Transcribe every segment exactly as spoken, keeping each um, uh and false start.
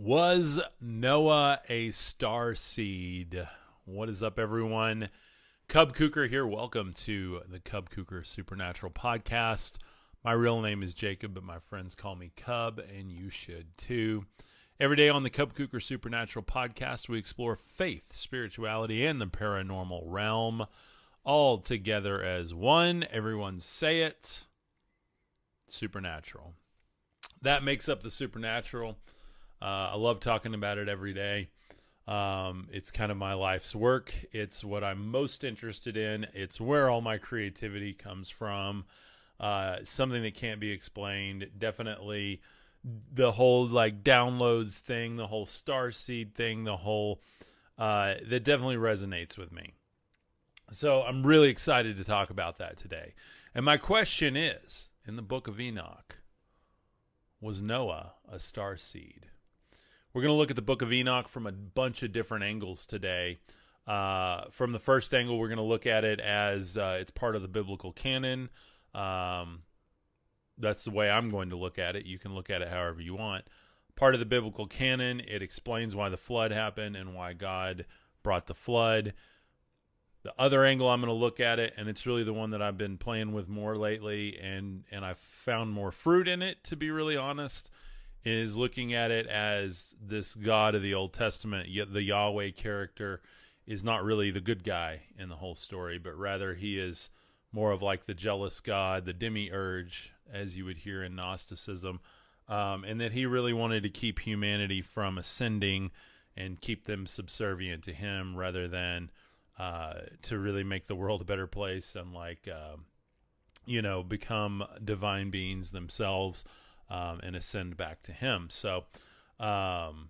Was Noah a star seed? What is up, everyone? Cub Kuker here. Welcome to the Cub Kuker Supernatural Podcast. My real name is Jacob, but my friends call me Cub, and you should too. Every day on the Cub Kuker Supernatural Podcast, we explore faith, spirituality, and the paranormal realm all together as one. Everyone say it. Supernatural. That makes up the supernatural. Uh, I love talking about it every day. Um, it's kind of my life's work. It's what I'm most interested in. It's where all my creativity comes from. Uh, something that can't be explained. Definitely the whole like downloads thing, the whole starseed thing, the whole, uh, that definitely resonates with me. So I'm really excited to talk about that today. And my question is, in the Book of Enoch, was Noah a starseed? We're going to look at the Book of Enoch from a bunch of different angles today. Uh, from the first angle, we're going to look at it as uh, it's part of the biblical canon. Um, that's the way I'm going to look at it. You can look at it however you want. Part of the biblical canon, it explains why the flood happened and why God brought the flood. The other angle I'm going to look at it, and it's really the one that I've been playing with more lately, and, and I've found more fruit in it, to be really honest, is looking at it as this God of the Old Testament, yet the Yahweh character is not really the good guy in the whole story, but rather he is more of like the jealous God, the Demiurge, as you would hear in Gnosticism, um, and that he really wanted to keep humanity from ascending and keep them subservient to him rather than uh, to really make the world a better place and like, uh, you know, become divine beings themselves. Um, and ascend back to him. So um,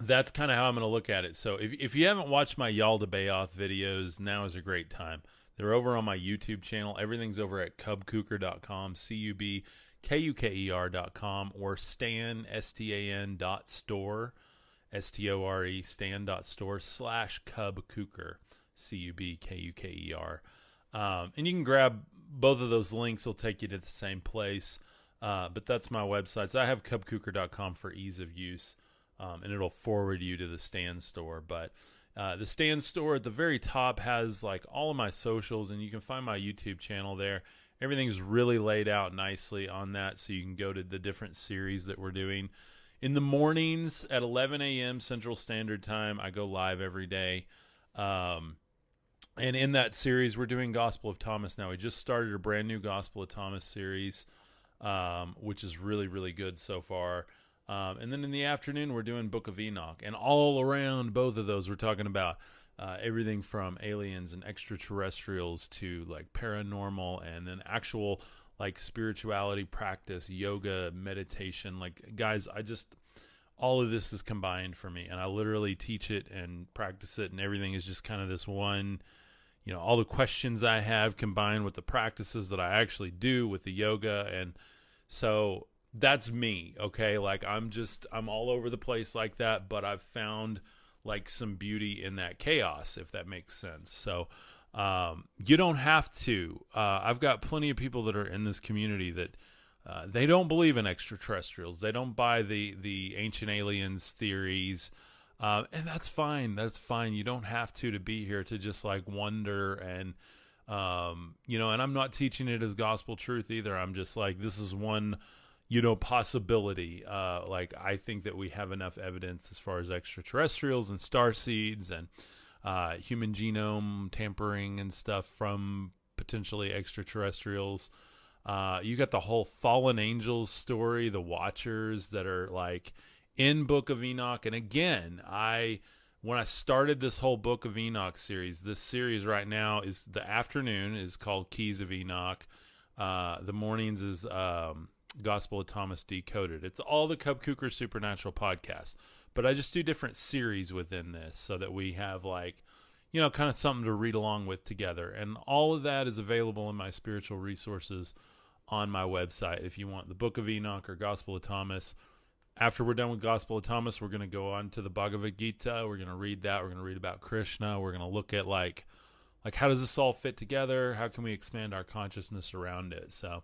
that's kind of how I'm going to look at it. So if, if you haven't watched my Yaldabaoth videos, now is a great time. They're over on my YouTube channel. Everything's over at Cub Kuker dot com, C U B K U K E R dot com, or stand, S T A N dot store, S T O R E, stand dot store, slash Cub Kuker, C U B K U K E R. Um, and you can grab both of those links. They'll take you to the same place. Uh, but that's my website. So I have Cub Kuker dot com for ease of use, um, and it'll forward you to the stand store. But uh, the stand store at the very top has like all of my socials, and you can find my YouTube channel there. Everything's really laid out nicely on that, so you can go to the different series that we're doing. In the mornings at eleven a m Central Standard Time, I go live every day. Um, and in that series, we're doing Gospel of Thomas now. We just started a brand new Gospel of Thomas series. Um, which is really, really good so far. Um, and then in the afternoon, we're doing Book of Enoch. And all around both of those, we're talking about uh, everything from aliens and extraterrestrials to like paranormal and then actual like spirituality practice, yoga, meditation. Like, guys, I just, all of this is combined for me. And I literally teach it and practice it. And everything is just kind of this one, you know, all the questions I have combined with the practices that I actually do with the yoga. And so that's me. Okay. Like I'm just, I'm all over the place like that, but I've found like some beauty in that chaos, if that makes sense. So, um, you don't have to, uh, I've got plenty of people that are in this community that, uh, they don't believe in extraterrestrials. They don't buy the, the ancient aliens theories. Uh, and that's fine. That's fine. You don't have to, to be here to just like wonder and, um, you know, and I'm not teaching it as gospel truth either. I'm just like, this is one, you know, possibility. Uh, like I think that we have enough evidence as far as extraterrestrials and star seeds and, uh, human genome tampering and stuff from potentially extraterrestrials. Uh, you got the whole fallen angels story, the Watchers that are like, in Book of Enoch. And again, I, when I started this whole Book of Enoch series, this series right now is the afternoon is called Keys of Enoch. Uh, the mornings is, um, Gospel of Thomas Decoded. It's all the Cub Kuker Supernatural Podcast, but I just do different series within this so that we have like, you know, kind of something to read along with together. And all of that is available in my spiritual resources on my website. If you want the Book of Enoch or Gospel of Thomas. After we're done with Gospel of Thomas, we're going to go on to the Bhagavad Gita. We're going to read that. We're going to read about Krishna. We're going to look at like, like how does this all fit together? How can we expand our consciousness around it? So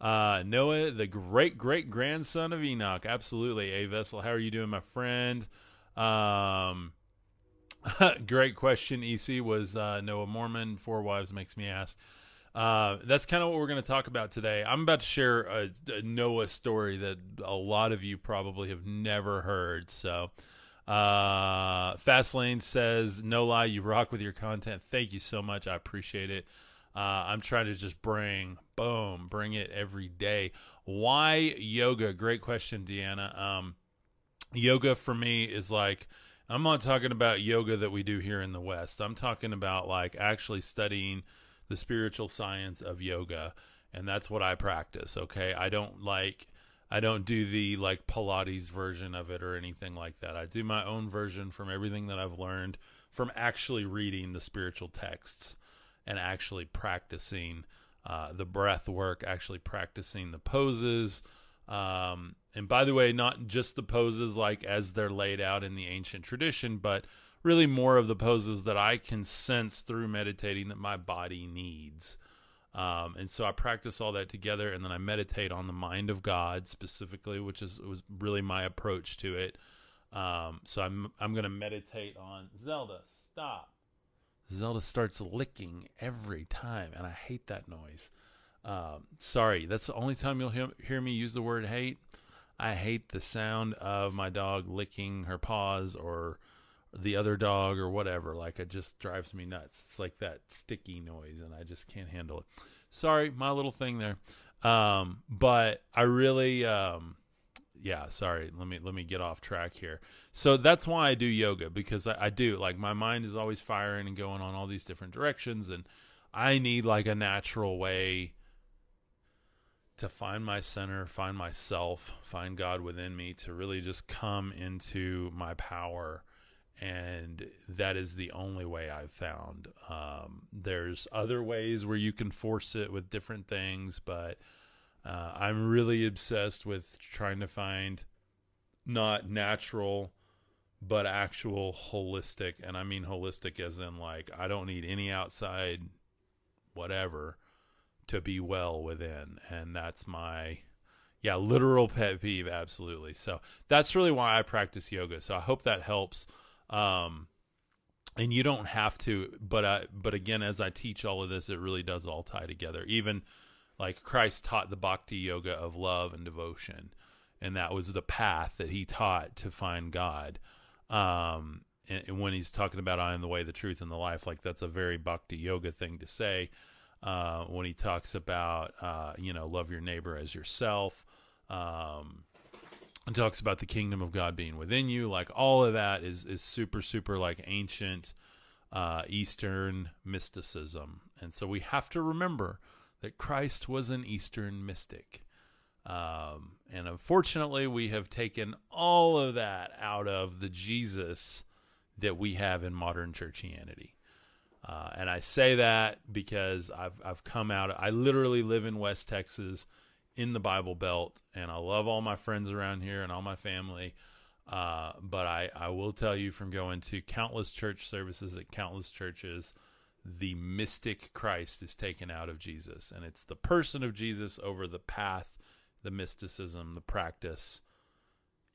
Uh, Noah, the great-great-grandson of Enoch. Absolutely. Hey, Vessel, how are you doing, my friend? Um, great question, E C. Was uh, Noah Mormon? Four wives makes me ask. Uh, that's kind of what we're going to talk about today. I'm about to share a, a Noah story that a lot of you probably have never heard. So, uh, Fastlane says, no lie, you rock with your content. Thank you so much. I appreciate it. Uh, I'm trying to just bring, boom, bring it every day. Why yoga? Great question, Deanna. Um, yoga for me is like, I'm not talking about yoga that we do here in the West. I'm talking about like actually studying the spiritual science of yoga, and that's what I practice. Okay, I don't like I don't do the like Pilates version of it or anything like that. I do my own version from everything that I've learned from actually reading the spiritual texts and actually practicing uh, the breath work, actually practicing the poses. Um, and by the way, not just the poses like as they're laid out in the ancient tradition, but really more of the poses that I can sense through meditating that my body needs. Um, and so I practice all that together, and then I meditate on the mind of God specifically, which is was really my approach to it. Um, so I'm I'm going to meditate on Zelda. Stop. Zelda starts licking every time, and I hate that noise. Um, sorry, that's the only time you'll hear, hear me use the word hate. I hate the sound of my dog licking her paws or the other dog or whatever. Like, it just drives me nuts. It's like that sticky noise, and I just can't handle it. Sorry, my little thing there. Um, but I really, um, yeah, sorry. Let me, let me get off track here. So that's why I do yoga, because I, I do like my mind is always firing and going on all these different directions. And I need like a natural way to find my center, find myself, find God within me, to really just come into my power. And that is the only way I've found. Um, there's other ways where you can force it with different things, but uh, I'm really obsessed with trying to find not natural, but actual holistic. And I mean holistic as in like, I don't need any outside whatever to be well within. And that's my... yeah, literal pet peeve, absolutely. So that's really why I practice yoga. So I hope that helps. Um, and you don't have to, but I, but again, as I teach all of this, it really does all tie together. Even like Christ taught the bhakti yoga of love and devotion. And that was the path that he taught to find God. Um, and, and when he's talking about, I am the way, the truth, and the life, like that's a very bhakti yoga thing to say. Uh, when he talks about, uh, you know, love your neighbor as yourself. Um, and talks about the kingdom of God being within you. Like all of that is, is super, super like ancient, uh, Eastern mysticism. And so we have to remember that Christ was an Eastern mystic. Um, and unfortunately we have taken all of that out of the Jesus that we have in modern churchianity. Uh, and I say that because I've, I've come out, I literally live in West Texas, in the Bible Belt, and I love all my friends around here and all my family. Uh, but I, I will tell you from going to countless church services at countless churches, the mystic Christ is taken out of Jesus. And it's the person of Jesus over the path, the mysticism, the practice,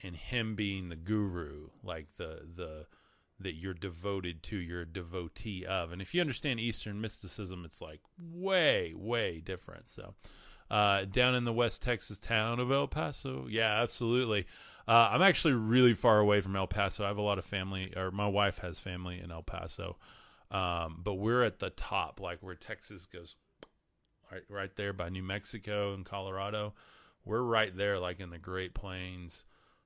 and him being the guru, like the, the, that you're devoted to, you're a devotee of. And if you understand Eastern mysticism, it's like way, way different. So, Uh, down in the West Texas town of El Paso. Yeah, absolutely. Uh, I'm actually really far away from El Paso. I have a lot of family, or my wife has family in El Paso. Um, but we're at the top, like where Texas goes right, right there by New Mexico and Colorado. We're right there, like in the Great Plains.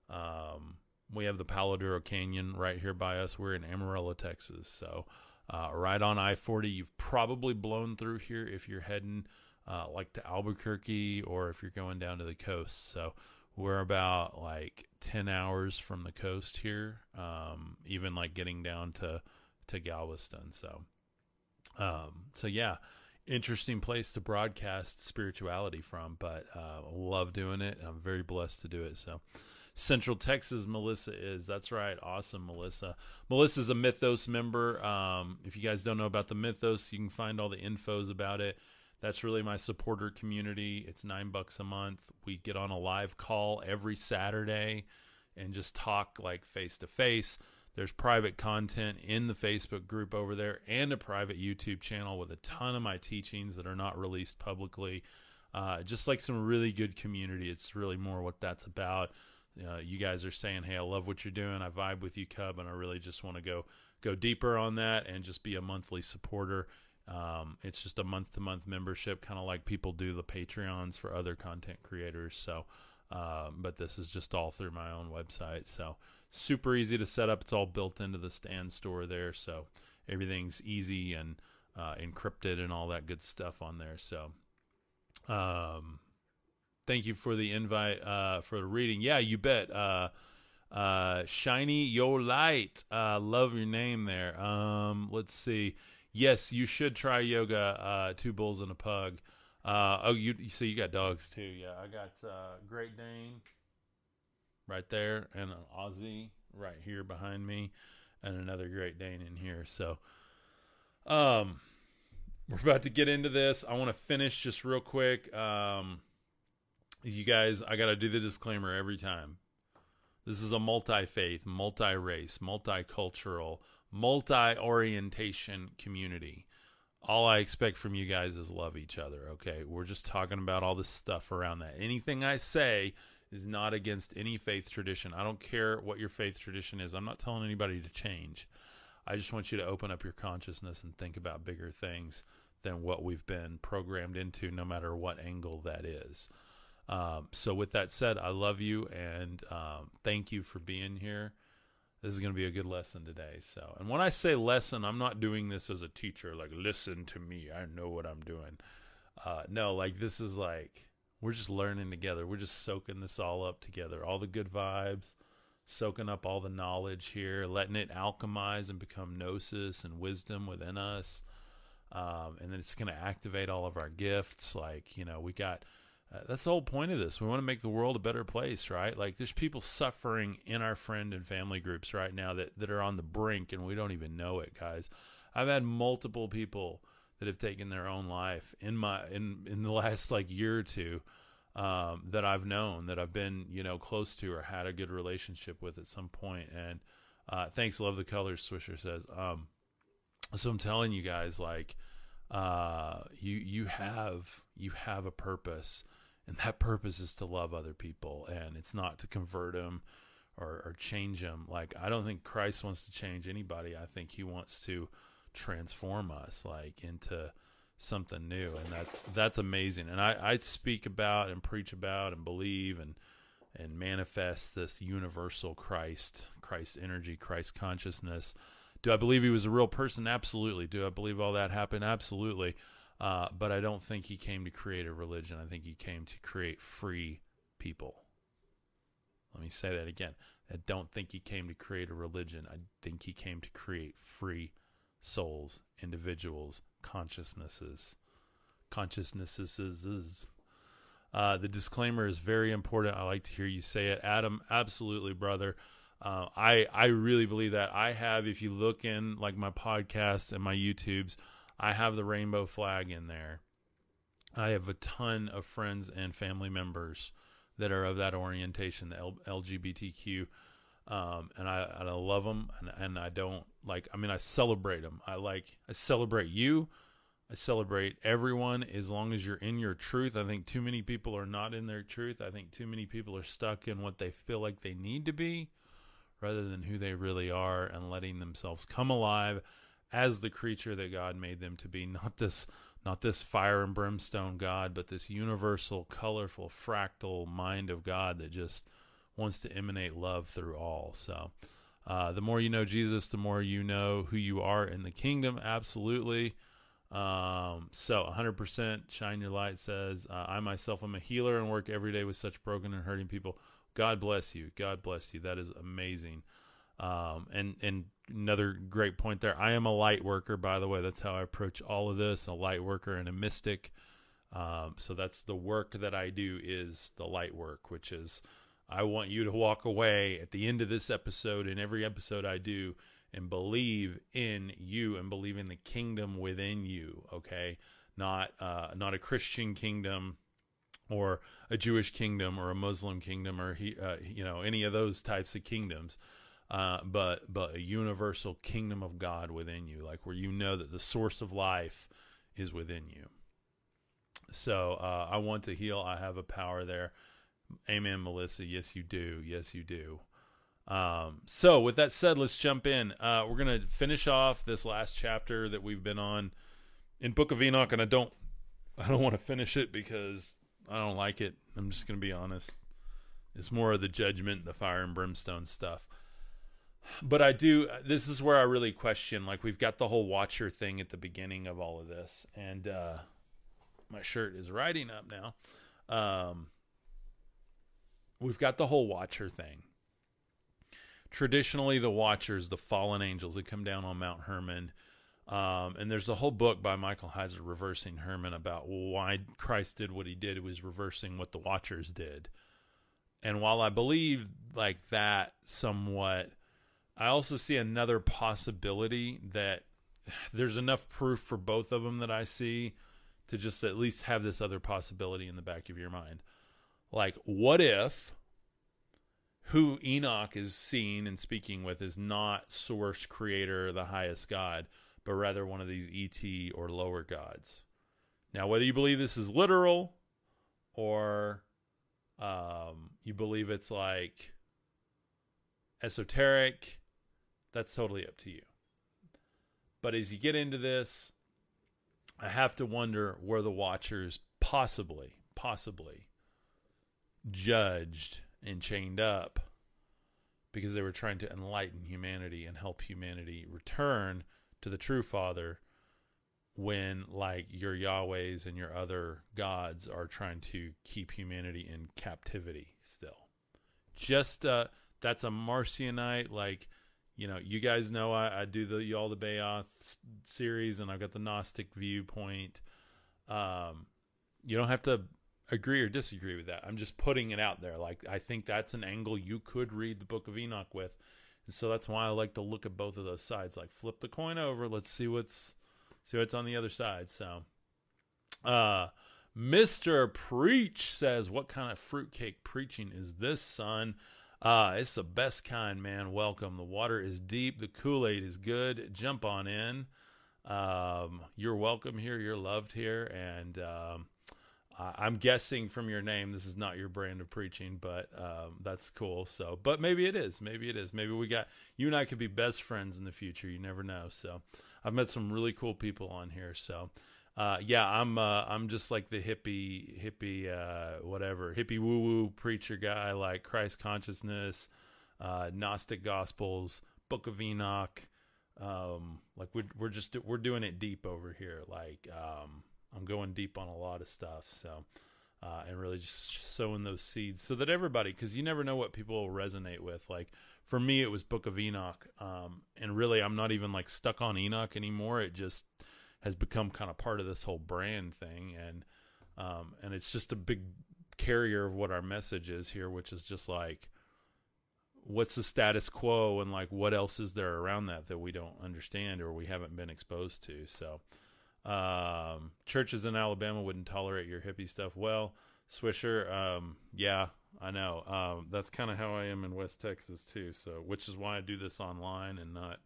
Um, we have the Palo Duro Canyon right here by us. We're in Amarillo, Texas. So uh, right on I forty, you've probably blown through here if you're heading Uh, like to Albuquerque, or if you're going down to the coast. So we're about like ten hours from the coast here, um, even like getting down to, to Galveston. So, um, so yeah, interesting place to broadcast spirituality from, but uh, love doing it. And I'm very blessed to do it. So Central Texas, Melissa is, that's right. Awesome, Melissa. Melissa's a Mythos member. Um, if you guys don't know about the Mythos, you can find all the infos about it That's really my supporter community. It's nine bucks a month. We get on a live call every Saturday and just talk like face to face. There's private content in the Facebook group over there and a private YouTube channel with a ton of my teachings that are not released publicly. Uh, just like some really good community. It's really more what that's about. Uh, you guys are saying, hey, I love what you're doing. I vibe with you, Cub, and I really just want to go go deeper on that and just be a monthly supporter. Um, it's just a month-to-month membership, kind of like people do the Patreons for other content creators. So, uh, but this is just all through my own website. So super easy to set up. It's all built into the Stand store there. So everything's easy and uh, encrypted and all that good stuff on there. So um, thank you for the invite, uh, for the reading. Yeah, you bet. Uh, uh, Shiny Yo Light. Uh, love your name there. Um, let's see. Yes, you should try yoga. Uh, two bulls and a pug. Uh, oh, you, you see, you got dogs too. Yeah, I got uh, Great Dane right there, and an Aussie right here behind me, and another Great Dane in here. So, um, we're about to get into this. I want to finish just real quick. Um, you guys, I got to do the disclaimer every time. This is a multi-faith, multi-race, multicultural, multi-orientation community. All I expect from you guys is love each other, okay? We're just talking about all this stuff around that. Anything I say is not against any faith tradition. I don't care what your faith tradition is. I'm not telling anybody to change. I just want you to open up your consciousness and think about bigger things than what we've been programmed into, no matter what angle that is. Um, so with that said, I love you, and um, thank you for being here. This is going to be a good lesson today. So, and when I say lesson, I'm not doing this as a teacher, like, listen to me, I know what I'm doing. Uh, no, like, this is like, we're just learning together. We're just soaking this all up together. All the good vibes, soaking up all the knowledge here, letting it alchemize and become gnosis and wisdom within us. Um, and then it's going to activate all of our gifts. Like, you know, we got, uh, that's the whole point of this. We want to make the world a better place, right? Like, there's people suffering in our friend and family groups right now that, that are on the brink, and we don't even know it, guys. I've had multiple people that have taken their own life in my in, in the last, like, year or two um, that I've known, that I've been, you know, close to or had a good relationship with at some point. And uh, thanks, love the colors, Swisher says. Um, so I'm telling you guys, like, uh, you you have you have a purpose. And that purpose is to love other people, and it's not to convert them or, or change them. Like, I don't think Christ wants to change anybody. I think he wants to transform us, like, into something new. And that's, that's amazing. And I, I speak about and preach about and believe and, and manifest this universal Christ, Christ energy, Christ consciousness. Do I believe he was a real person? Absolutely. Do I believe all that happened? Absolutely. Uh, but I don't think he came to create a religion. I think he came to create free people. Let me say that again. I don't think he came to create a religion. I think he came to create free souls, individuals, consciousnesses. Consciousnesses. Uh, the disclaimer is very important. I like to hear you say it. Adam, absolutely, brother. Uh, I, I really believe that. I have, if you look in like my podcasts and my YouTubes, I have the rainbow flag in there. I have a ton of friends and family members that are of that orientation, the L G B T Q, um, and I and I love them, and, and I don't like. I mean, I celebrate them. I like. I celebrate you. I celebrate everyone as long as you're in your truth. I think too many people are not in their truth. I think too many people are stuck in what they feel like they need to be, rather than who they really are, and letting themselves come alive as the creature that God made them to be. Not this, not this fire and brimstone God, but this universal, colorful, fractal mind of God that just wants to emanate love through all. So uh, the more you know Jesus, the more you know who you are in the kingdom. Absolutely. Um, so one hundred percent Shine Your Light says, uh, I myself am a healer and work every day with such broken and hurting people. God bless you. God bless you. That is amazing. Um, and, and another great point there. I am a light worker, by the way. That's how I approach all of this, a light worker and a mystic. Um, so that's the work that I do, is the light work, which is, I want you to walk away at the end of this episode and every episode I do and believe in you and believe in the kingdom within you. Okay. not uh, not a Christian kingdom or a Jewish kingdom or a Muslim kingdom or he, uh, you know, any of those types of kingdoms, uh, but but a universal kingdom of God within you, like where you know that the source of life is within you. So uh, I want to heal. I have a power there. Amen, Melissa. Yes, you do. Yes, you do. Um, so with that said, let's jump in. Uh, we're going to finish off this last chapter that we've been on in Book of Enoch. And I don't, I don't want to finish it because I don't like it. I'm just going to be honest. It's more of the judgment, the fire and brimstone stuff. But I do, this is where I really question, like, we've got the whole Watcher thing at the beginning of all of this. And, uh, my shirt is riding up now. Um, we've got the whole Watcher thing. Traditionally, the Watchers, the fallen angels that come down on Mount Hermon, um, and there's a whole book by Michael Heiser, Reversing Hermon, about why Christ did what he did. It was reversing what the Watchers did. And while I believe like that somewhat, I also see another possibility that there's enough proof for both of them that I see to just at least have this other possibility in the back of your mind. Like, what if who Enoch is seeing and speaking with is not source, creator, the highest God, but rather one of these E T or lower gods? Now, whether you believe this is literal or um, you believe it's like esoteric, that's totally up to you. But as you get into this, I have to wonder where the Watchers possibly, possibly judged and chained up because they were trying to enlighten humanity and help humanity return to the true Father, when like your Yahwehs and your other gods are trying to keep humanity in captivity still. Just, uh, that's a Marcionite, like, you know, you guys know I, I do the Yaldabaoth series, and I've got the Gnostic viewpoint. Um, you don't have to agree or disagree with that. I'm just putting it out there. Like, I think that's an angle you could read the Book of Enoch with. And so that's why I like to look at both of those sides. Like, flip the coin over. Let's see what's see what's on the other side. So, uh, Mister Preach says, "What kind of fruitcake preaching is this, son?" Uh, it's the best kind, man. Welcome. The water is deep. The Kool-Aid is good. Jump on in. Um, you're welcome here. You're loved here. And um, I'm guessing from your name, this is not your brand of preaching, but um, that's cool. So, but maybe it is. Maybe it is. Maybe we got, you and I could be best friends in the future. You never know. So I've met some really cool people on here. So uh, yeah, I'm uh, I'm just like the hippie, hippie, uh, whatever, hippie woo woo preacher guy, like Christ-consciousness, uh, Gnostic Gospels, Book of Enoch. Um, like we're, we're just, we're doing it deep over here. Like um, I'm going deep on a lot of stuff. So, uh, and really just sowing those seeds so that everybody, cause you never know what people will resonate with. Like for me, it was Book of Enoch. Um, and really I'm not even like stuck on Enoch anymore. It just has become kind of part of this whole brand thing. And, um, and it's just a big carrier of what our message is here, which is just like, what's the status quo and like, what else is there around that that we don't understand or we haven't been exposed to? So, um, churches in Alabama wouldn't tolerate your hippie stuff. Well, Swisher, um, yeah, I know. Um, that's kind of how I am in West Texas too. So, which is why I do this online and not,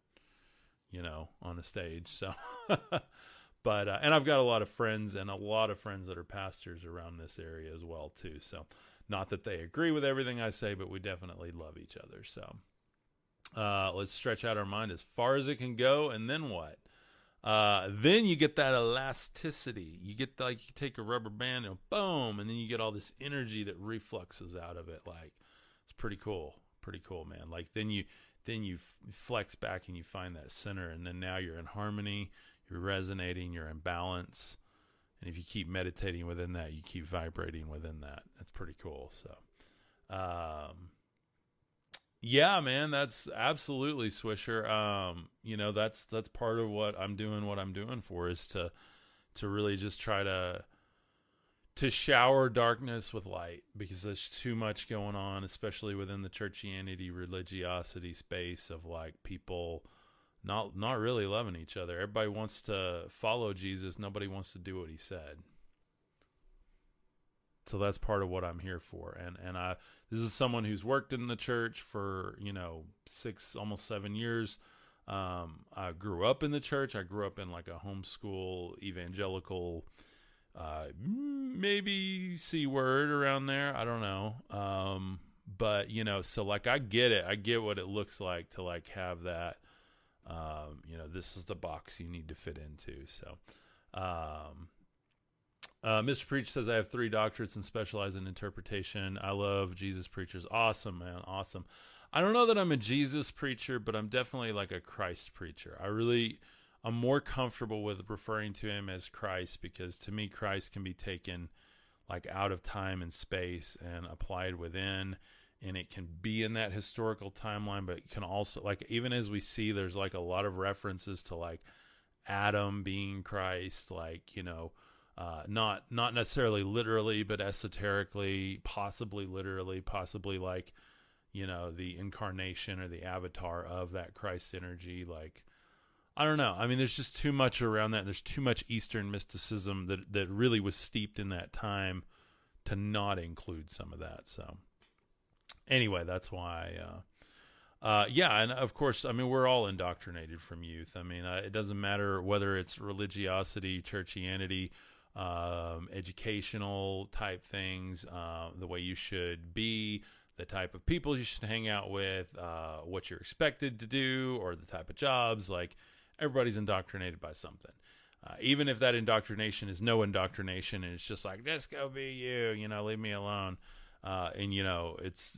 you know, on a stage. So, but, uh, and I've got a lot of friends and a lot of friends that are pastors around this area as well too. So not that they agree with everything I say, but we definitely love each other. So, uh, let's stretch out our mind as far as it can go. And then what? Uh, then you get that elasticity. You get the, like, you take a rubber band and boom. And then you get all this energy that refluxes out of it. Like, it's pretty cool. Pretty cool, man. Like then you, then you flex back and you find that center, and then now you're in harmony, you're resonating, you're in balance. And if you keep meditating within that, you keep vibrating within that. That's pretty cool. So, um, yeah, man, that's absolutely Swisher. Um, you know, that's, that's part of what I'm doing, what I'm doing for is to, to really just try to, to shower darkness with light, because there's too much going on, especially within the churchianity religiosity space of like people not not really loving each other. Everybody wants to follow Jesus. Nobody wants to do what he said. So that's part of what I'm here for. And and I this is someone who's worked in the church for, you know, six, almost seven years. Um, I grew up in the church. I grew up in like a homeschool evangelical, uh, maybe C word around there. I don't know. Um, but you know, so like, I get it. I get what it looks like to like have that, um, you know, this is the box you need to fit into. So, um, uh, Mister Preach says, I have three doctorates and specialize in interpretation. I love Jesus preachers. Awesome, man. Awesome. I don't know that I'm a Jesus preacher, but I'm definitely like a Christ preacher. I really, I'm more comfortable with referring to him as Christ, because to me, Christ can be taken like out of time and space and applied within, and it can be in that historical timeline, but it can also, like, even as we see, there's like a lot of references to like Adam being Christ, like, you know, uh, not, not necessarily literally, but esoterically, possibly literally, possibly like, you know, the incarnation or the avatar of that Christ energy. Like, I don't know. I mean, there's just too much around that. There's too much Eastern mysticism that, that really was steeped in that time to not include some of that. So anyway, that's why, uh, uh, yeah. And of course, I mean, we're all indoctrinated from youth. I mean, uh, it doesn't matter whether it's religiosity, churchianity, um, educational type things, uh, the way you should be, the type of people you should hang out with, uh, what you're expected to do, or the type of jobs. Like, everybody's indoctrinated by something. Uh, even if that indoctrination is no indoctrination, and it's just like, just go be you, you know, leave me alone. Uh, and you know, it's,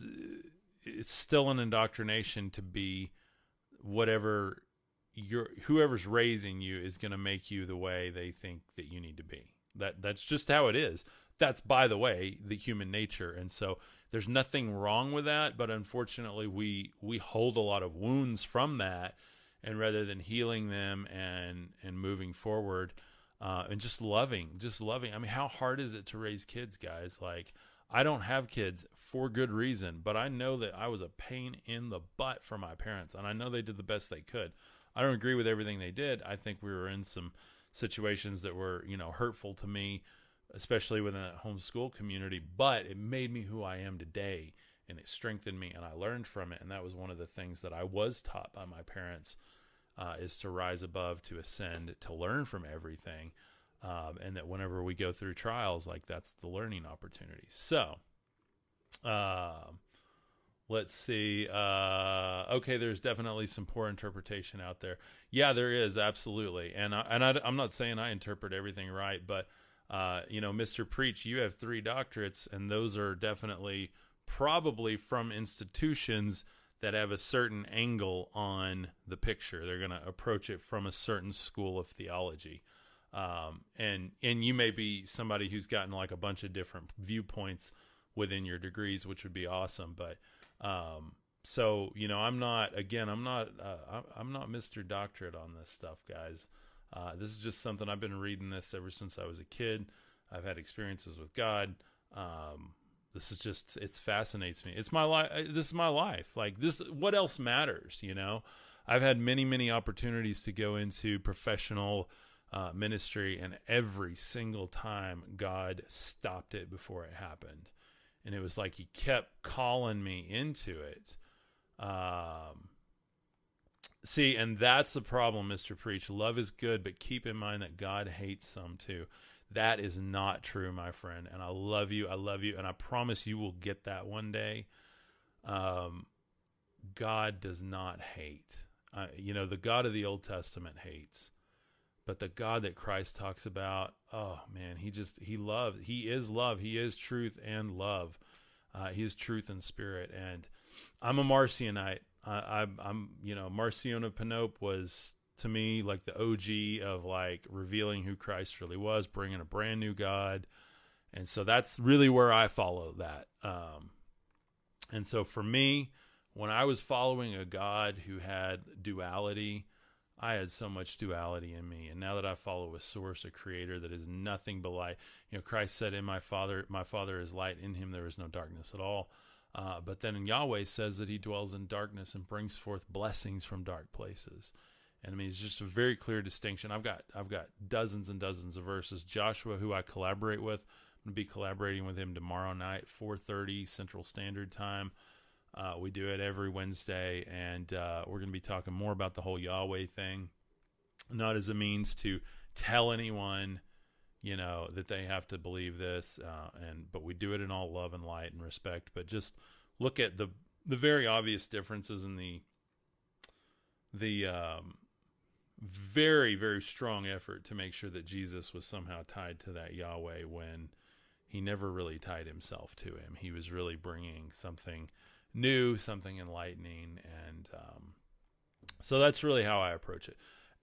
it's still an indoctrination to be whatever you're, whoever's raising you is going to make you the way they think that you need to be. That that's just how it is. That's, by the way, the human nature. And so there's nothing wrong with that, but unfortunately we, we hold a lot of wounds from that, and rather than healing them and, and moving forward, uh, and just loving, just loving. I mean, how hard is it to raise kids, guys? Like, I don't have kids for good reason, but I know that I was a pain in the butt for my parents, and I know they did the best they could. I don't agree with everything they did. I think we were in some situations that were, you know, hurtful to me, especially within that homeschool community, but it made me who I am today, and it strengthened me, and I learned from it. And that was one of the things that I was taught by my parents, uh, is to rise above, to ascend, to learn from everything. Um, and that whenever we go through trials, like, that's the learning opportunity. So, uh, let's see. Uh, okay. There's definitely some poor interpretation out there. Yeah, there is. Absolutely. And I, and I, I'm not saying I interpret everything right, but, Uh, you know, Mister Preach, you have three doctorates, and those are definitely probably from institutions that have a certain angle on the picture. They're going to approach it from a certain school of theology. Um, and, and you may be somebody who's gotten like a bunch of different viewpoints within your degrees, which would be awesome. But, um, so, you know, I'm not, again, I'm not, uh, I'm not Mister Doctorate on this stuff, guys. Uh, this is just something I've been reading this ever since I was a kid. I've had experiences with God. Um, this is just, it fascinates me. It's my life. This is my life. Like this, what else matters? You know, I've had many, many opportunities to go into professional, uh, ministry, and every single time God stopped it before it happened. And it was like, he kept calling me into it. Um, See, and that's the problem, Mister Preach. Love is good, but keep in mind that God hates some too. That is not true, my friend. And I love you. I love you. And I promise you will get that one day. Um, God does not hate. Uh, you know, the God of the Old Testament hates, but the God that Christ talks about, oh man, he just, he loves, he is love. He is truth and love. Uh, he is truth and spirit. And I'm a Marcionite. I, I'm, you know, Marcion of Panope was to me like the O G of like revealing who Christ really was, bringing a brand new God. And so that's really where I follow that. Um, and so for me, when I was following a God who had duality, I had so much duality in me. And now that I follow a source, a creator that is nothing but light, you know, Christ said, in my father, my father is light, in him there is no darkness at all. Uh, but then Yahweh says that he dwells in darkness and brings forth blessings from dark places. And I mean, it's just a very clear distinction. I've got I've got dozens and dozens of verses. Joshua, who I collaborate with, I'm going to be collaborating with him tomorrow night, four thirty Central Standard Time. Uh, we do it every Wednesday, and uh, we're going to be talking more about the whole Yahweh thing, not as a means to tell anyone, you know, that they have to believe this, uh, and but we do it in all love and light and respect. But just look at the the very obvious differences in the the um, very very strong effort to make sure that Jesus was somehow tied to that Yahweh when he never really tied himself to him. He was really bringing something new, something enlightening, and um, so that's really how I approach it.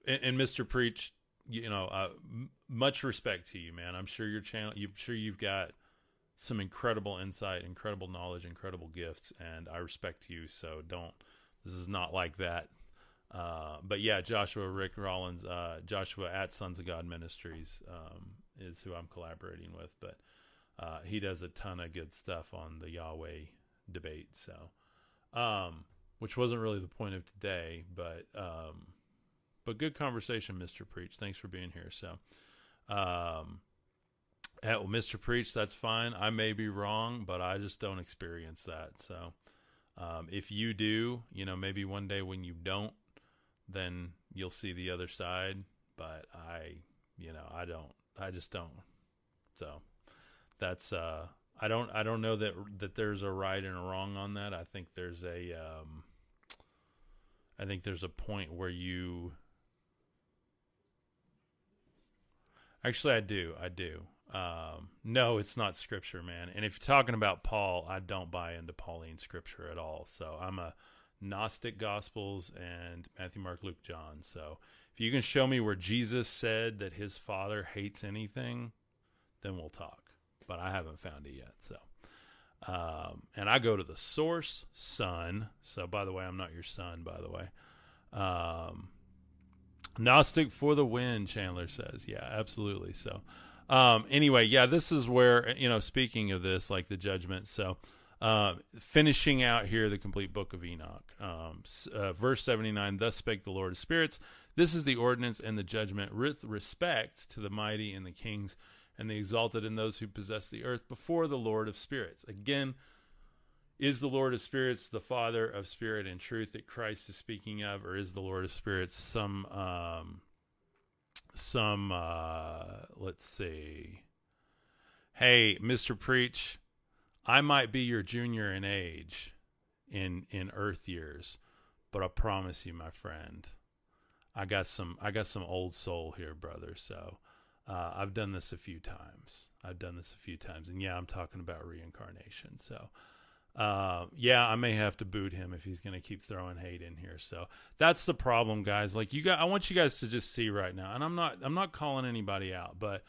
And, and Mister Preach, you know, uh, m- much respect to you, man. I'm sure your channel, I'm sure you've got some incredible insight, incredible knowledge, incredible gifts, and I respect you. So don't. This is not like that. Uh, but yeah, Joshua, Rick Rollins, uh, Joshua at Sons of God Ministries um, is who I'm collaborating with. But uh, he does a ton of good stuff on the Yahweh debate, so um which wasn't really the point of today, but um but good conversation, Mister Preach. Thanks for being here. So um at Mister Preach, that's fine. I may be wrong, but I just don't experience that. So um if you do, you know, maybe one day when you don't, then you'll see the other side, but I, you know, I don't, I just don't. So that's uh I don't. I don't know that that there's a right and a wrong on that. I think there's a. Um, I think there's a point where you. Actually, I do. I do. Um, no, it's not scripture, man. And if you're talking about Paul, I don't buy into Pauline scripture at all. So I'm a Gnostic Gospels and Matthew, Mark, Luke, John. So if you can show me where Jesus said that his father hates anything, then we'll talk. But I haven't found it yet. So, um, and I go to the source, son. So, by the way, I'm not your son, by the way. Um, Gnostic for the win, Chandler says. Yeah, absolutely. So, um, anyway, yeah, this is where, you know, speaking of this, like the judgment. So, uh, finishing out here the complete book of Enoch. Um, uh, verse seventy-nine, thus spake the Lord of spirits. This is the ordinance and the judgment with respect to the mighty and the kings, and the exalted in those who possess the earth before the Lord of spirits. Again, is the Lord of spirits the Father of spirit and truth that Christ is speaking of, or is the Lord of spirits some, um, some, uh, let's see. Hey, Mister Preach, I might be your junior in age in, in earth years, but I promise you, my friend, I got some, I got some old soul here, brother. So, Uh, I've done this a few times. I've done this a few times. And yeah, I'm talking about reincarnation. So, uh, yeah, I may have to boot him if he's going to keep throwing hate in here. So that's the problem, guys. Like you got, I want you guys to just see right now, and I'm not, I'm not calling anybody out, but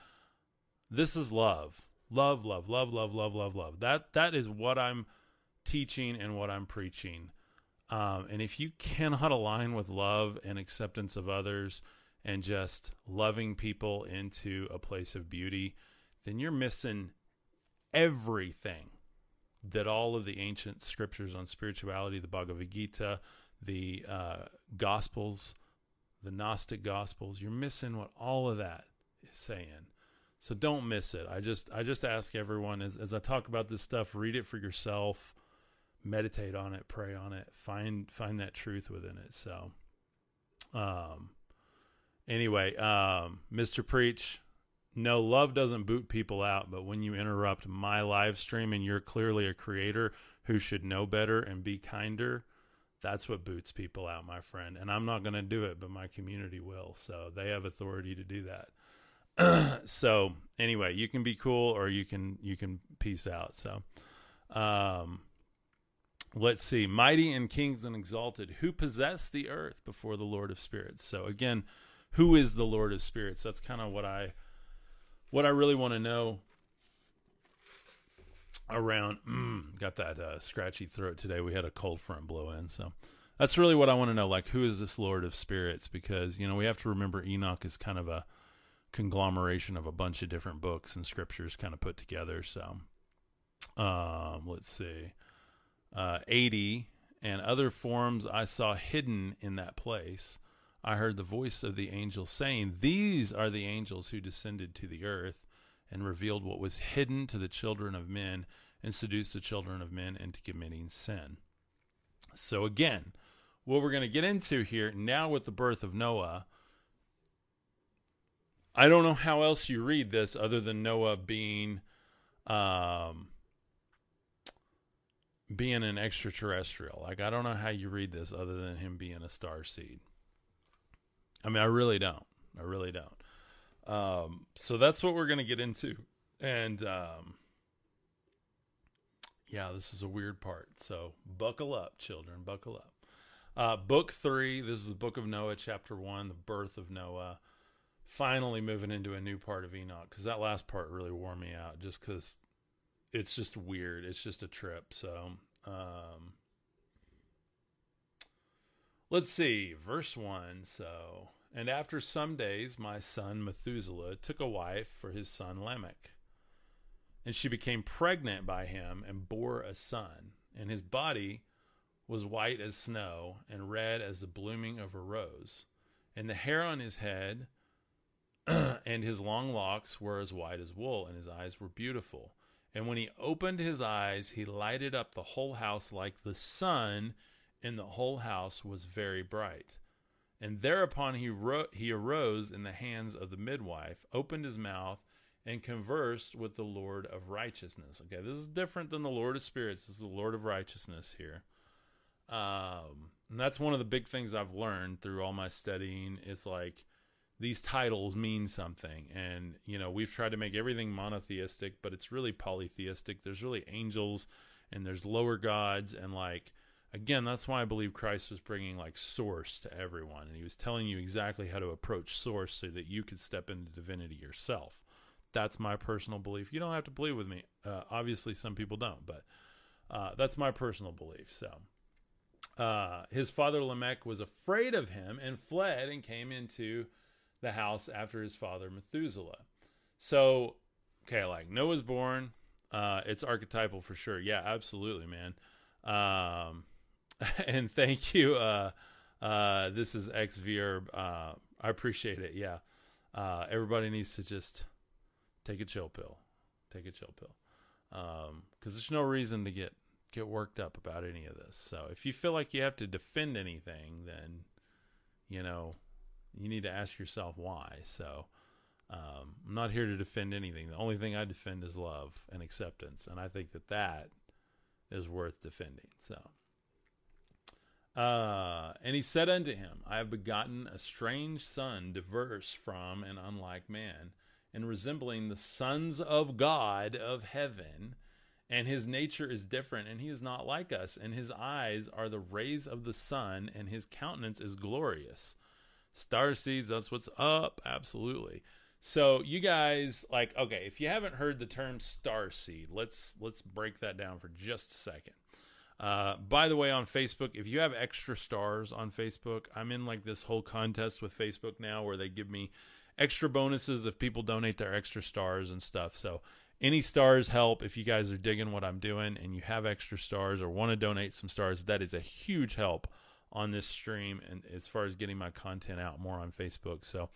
this is love, love, love, love, love, love, love, love. That, that is what I'm teaching and what I'm preaching. Um, and if you cannot align with love and acceptance of others, and just loving people into a place of beauty, then you're missing everything that all of the ancient scriptures on spirituality, the Bhagavad Gita, the uh, Gospels, the Gnostic Gospels, you're missing what all of that is saying. So don't miss it. I just I just ask everyone, as, as I talk about this stuff, read it for yourself, meditate on it, pray on it, find find that truth within it. So, um. Anyway, um, Mister Preach, no, love doesn't boot people out, but when you interrupt my live stream and you're clearly a creator who should know better and be kinder, that's what boots people out, my friend. And I'm not going to do it, but my community will. So they have authority to do that. So anyway, you can be cool or you can you can peace out. So um, let's see. Mighty and kings and exalted who possess the earth before the Lord of spirits. So again, who is the Lord of spirits? That's kind of what I, what I really want to know around. Mm, got that uh, scratchy throat today. We had a cold front blow in. So that's really what I want to know. Like, who is this Lord of spirits? Because, you know, we have to remember Enoch is kind of a conglomeration of a bunch of different books and scriptures kind of put together. So, um, let's see, uh, eighty and other forms I saw hidden in that place. I heard the voice of the angel saying, "These are the angels who descended to the earth and revealed what was hidden to the children of men and seduced the children of men into committing sin." So again, what we're going to get into here now with the birth of Noah, I don't know how else you read this other than Noah being um, being an extraterrestrial. Like, I don't know how you read this other than him being a star seed. I mean, I really don't. I really don't. Um, so that's what we're going to get into. And, um, yeah, this is a weird part. So buckle up, children, buckle up. Uh, book three, this is the book of Noah, chapter one, the birth of Noah. Finally moving into a new part of Enoch, because that last part really wore me out just because it's just weird. It's just a trip. So, um, let's see, verse one. So, and after some days, my son Methuselah took a wife for his son Lamech. And she became pregnant by him and bore a son. And his body was white as snow and red as the blooming of a rose. And the hair on his head and his long locks were as white as wool, and his eyes were beautiful. And when he opened his eyes, he lighted up the whole house like the sun, and the whole house was very bright. And thereupon he ro- he arose in the hands of the midwife, opened his mouth, and conversed with the Lord of righteousness. Okay, this is different than the Lord of spirits. This is the Lord of righteousness here. Um, and that's one of the big things I've learned through all my studying. It's like these titles mean something. And, you know, we've tried to make everything monotheistic, but it's really polytheistic. There's really angels and there's lower gods. And, like, again, that's why I believe Christ was bringing, like, source to everyone. And he was telling you exactly how to approach source so that you could step into divinity yourself. That's my personal belief. You don't have to believe with me. Uh, obviously, some people don't, but uh, that's my personal belief. So uh, his father Lamech was afraid of him and fled and came into the house after his father Methuselah. So, okay, like Noah's born. Uh, it's archetypal for sure. Yeah, absolutely, man. Um, and thank you. Uh, uh, this is X V R. Uh, I appreciate it. Yeah. Uh, everybody needs to just take a chill pill. Take a chill pill. Um, because there's no reason to get, get worked up about any of this. So if you feel like you have to defend anything, then, you know, you need to ask yourself why. So um, I'm not here to defend anything. The only thing I defend is love and acceptance. And I think that that is worth defending. So, uh, and he said unto him, I have begotten a strange son, diverse from and unlike man, and resembling the sons of God of heaven. And his nature is different, and he is not like us. And his eyes are the rays of the sun, and his countenance is glorious. Star seeds, that's what's up. Absolutely. So you guys, like, okay, if you haven't heard the term star seed, let's let's break that down for just a second. Uh, by the way, on Facebook, if you have extra stars on Facebook, I'm in like this whole contest with Facebook now where they give me extra bonuses if people donate their extra stars and stuff. So any stars help if you guys are digging what I'm doing and you have extra stars or want to donate some stars. That is a huge help on this stream and as far as getting my content out more on Facebook. So,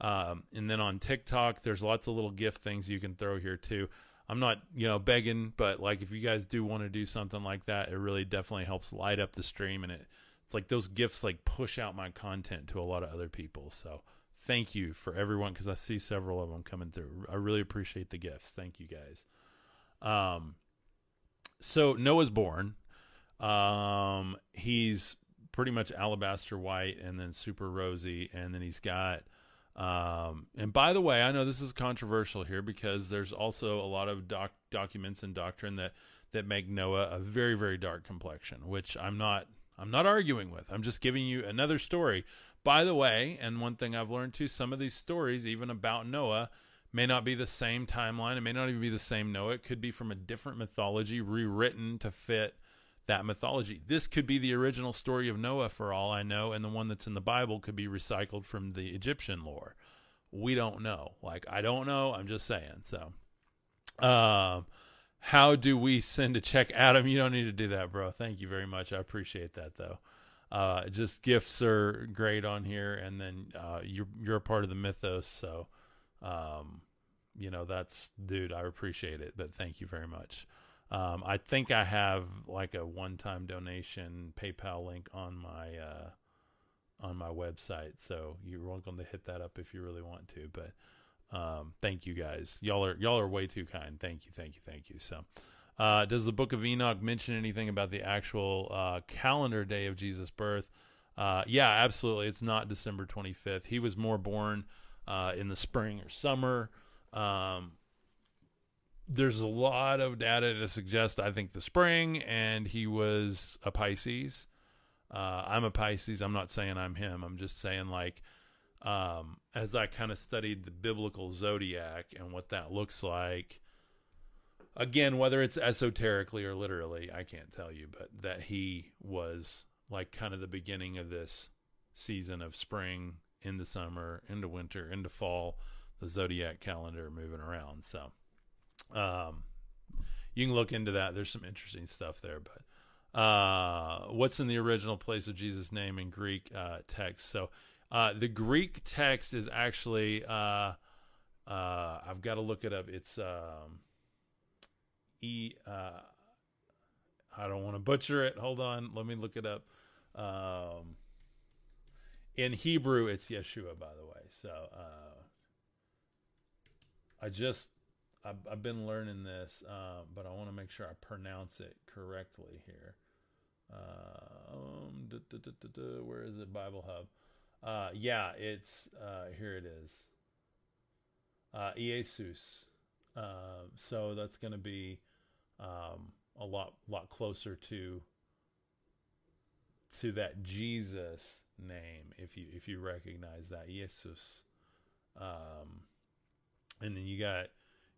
um, and then on TikTok, there's lots of little gift things you can throw here too. I'm not, you know, begging, but like if you guys do want to do something like that, it really definitely helps light up the stream. And it, it's like those gifts, like push out my content to a lot of other people. So thank you for everyone. Cause I see several of them coming through. I really appreciate the gifts. Thank you guys. Um, so Noah's born, um, he's pretty much alabaster white and then super rosy. And then he's got, um, and by the way, I know this is controversial here because there's also a lot of doc documents and doctrine that, that make Noah a very, very dark complexion, which I'm not, I'm not arguing with. I'm just giving you another story, by the way. And one thing I've learned too, some of these stories, even about Noah, may not be the same timeline. It may not even be the same Noah. It could be from a different mythology rewritten to fit that mythology. This could be the original story of Noah for all I know, and the one that's in the Bible could be recycled from the Egyptian lore. We don't know. Like, I don't know. I'm just saying. So, um, how do we send a check, Adam? You don't need to do that, bro. Thank you very much. I appreciate that, though. Uh, just gifts are great on here, and then uh, you're you're a part of the Mythos, so um, you know that's dude. I appreciate it, but thank you very much. Um, I think I have like a one-time donation PayPal link on my uh, on my website, so you're welcome to hit that up if you really want to. But um, thank you guys, y'all are y'all are way too kind. Thank you, thank you, thank you. So. Uh, does the Book of Enoch mention anything about the actual uh, calendar day of Jesus' birth? Uh, yeah, absolutely. It's not December twenty-fifth. He was more born uh, in the spring or summer. Um, there's a lot of data to suggest, I think, the spring, and he was a Pisces. Uh, I'm a Pisces. I'm not saying I'm him. I'm just saying, like, um, as I kind of studied the biblical zodiac and what that looks like, again, whether it's esoterically or literally, I can't tell you, but that he was like kind of the beginning of this season of spring into summer, into winter, into fall, the zodiac calendar moving around. So um, you can look into that. There's some interesting stuff there. But uh, what's in the original place of Jesus' name in Greek uh, text? So uh, the Greek text is actually, uh, uh, I've got to look it up. It's... Um, E, uh, I don't want to butcher it. Hold on. Let me look it up. Um, in Hebrew, it's Yeshua, by the way. So, uh, I just, I've, I've been learning this, uh, but I want to make sure I pronounce it correctly here. Uh, um, duh, duh, duh, duh, duh, where is it? Bible Hub. Uh, yeah, it's, uh, here it is. Uh, Iesus. Uh, so that's going to be, um, a lot, lot closer to, to that Jesus name. If you, if you recognize that Jesus, um, and then you got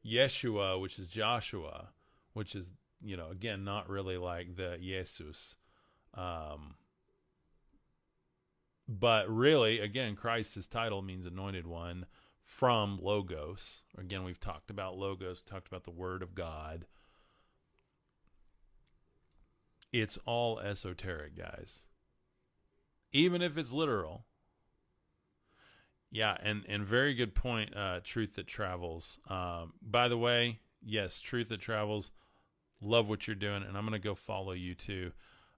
Yeshua, which is Joshua, which is, you know, again, not really like the Jesus, um, but really again, Christ's title means anointed one. From Logos. Again, we've talked about Logos, talked about the Word of God. It's all esoteric, guys. Even if it's literal. Yeah, and, and very good point, uh, Truth That Travels. Um, by the way, yes, Truth That Travels. Love what you're doing, and I'm going to go follow you too.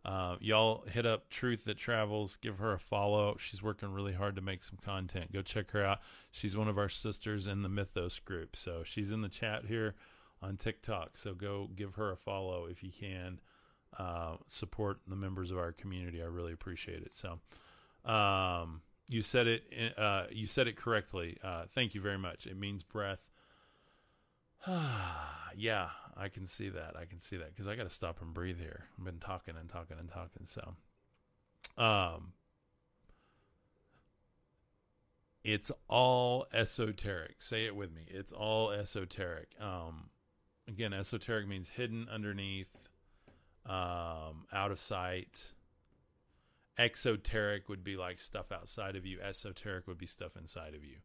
Uh, y'all hit up Truth That Travels. Give her a follow. She's working really hard to make some content. Go check her out. She's one of our sisters in the Mythos group. So she's in the chat here on TikTok. So go give her a follow if you can. Uh, support the members of our community. I really appreciate it. So um, you said it. Uh, you said it correctly. Uh, thank you very much. It means breath. Yeah, I can see that. I can see that because I got to stop and breathe here. I've been talking and talking and talking. So, um, it's all esoteric. Say it with me. It's all esoteric. Um, again, esoteric means hidden underneath, um, out of sight. Exoteric would be like stuff outside of you. Esoteric would be stuff inside of you.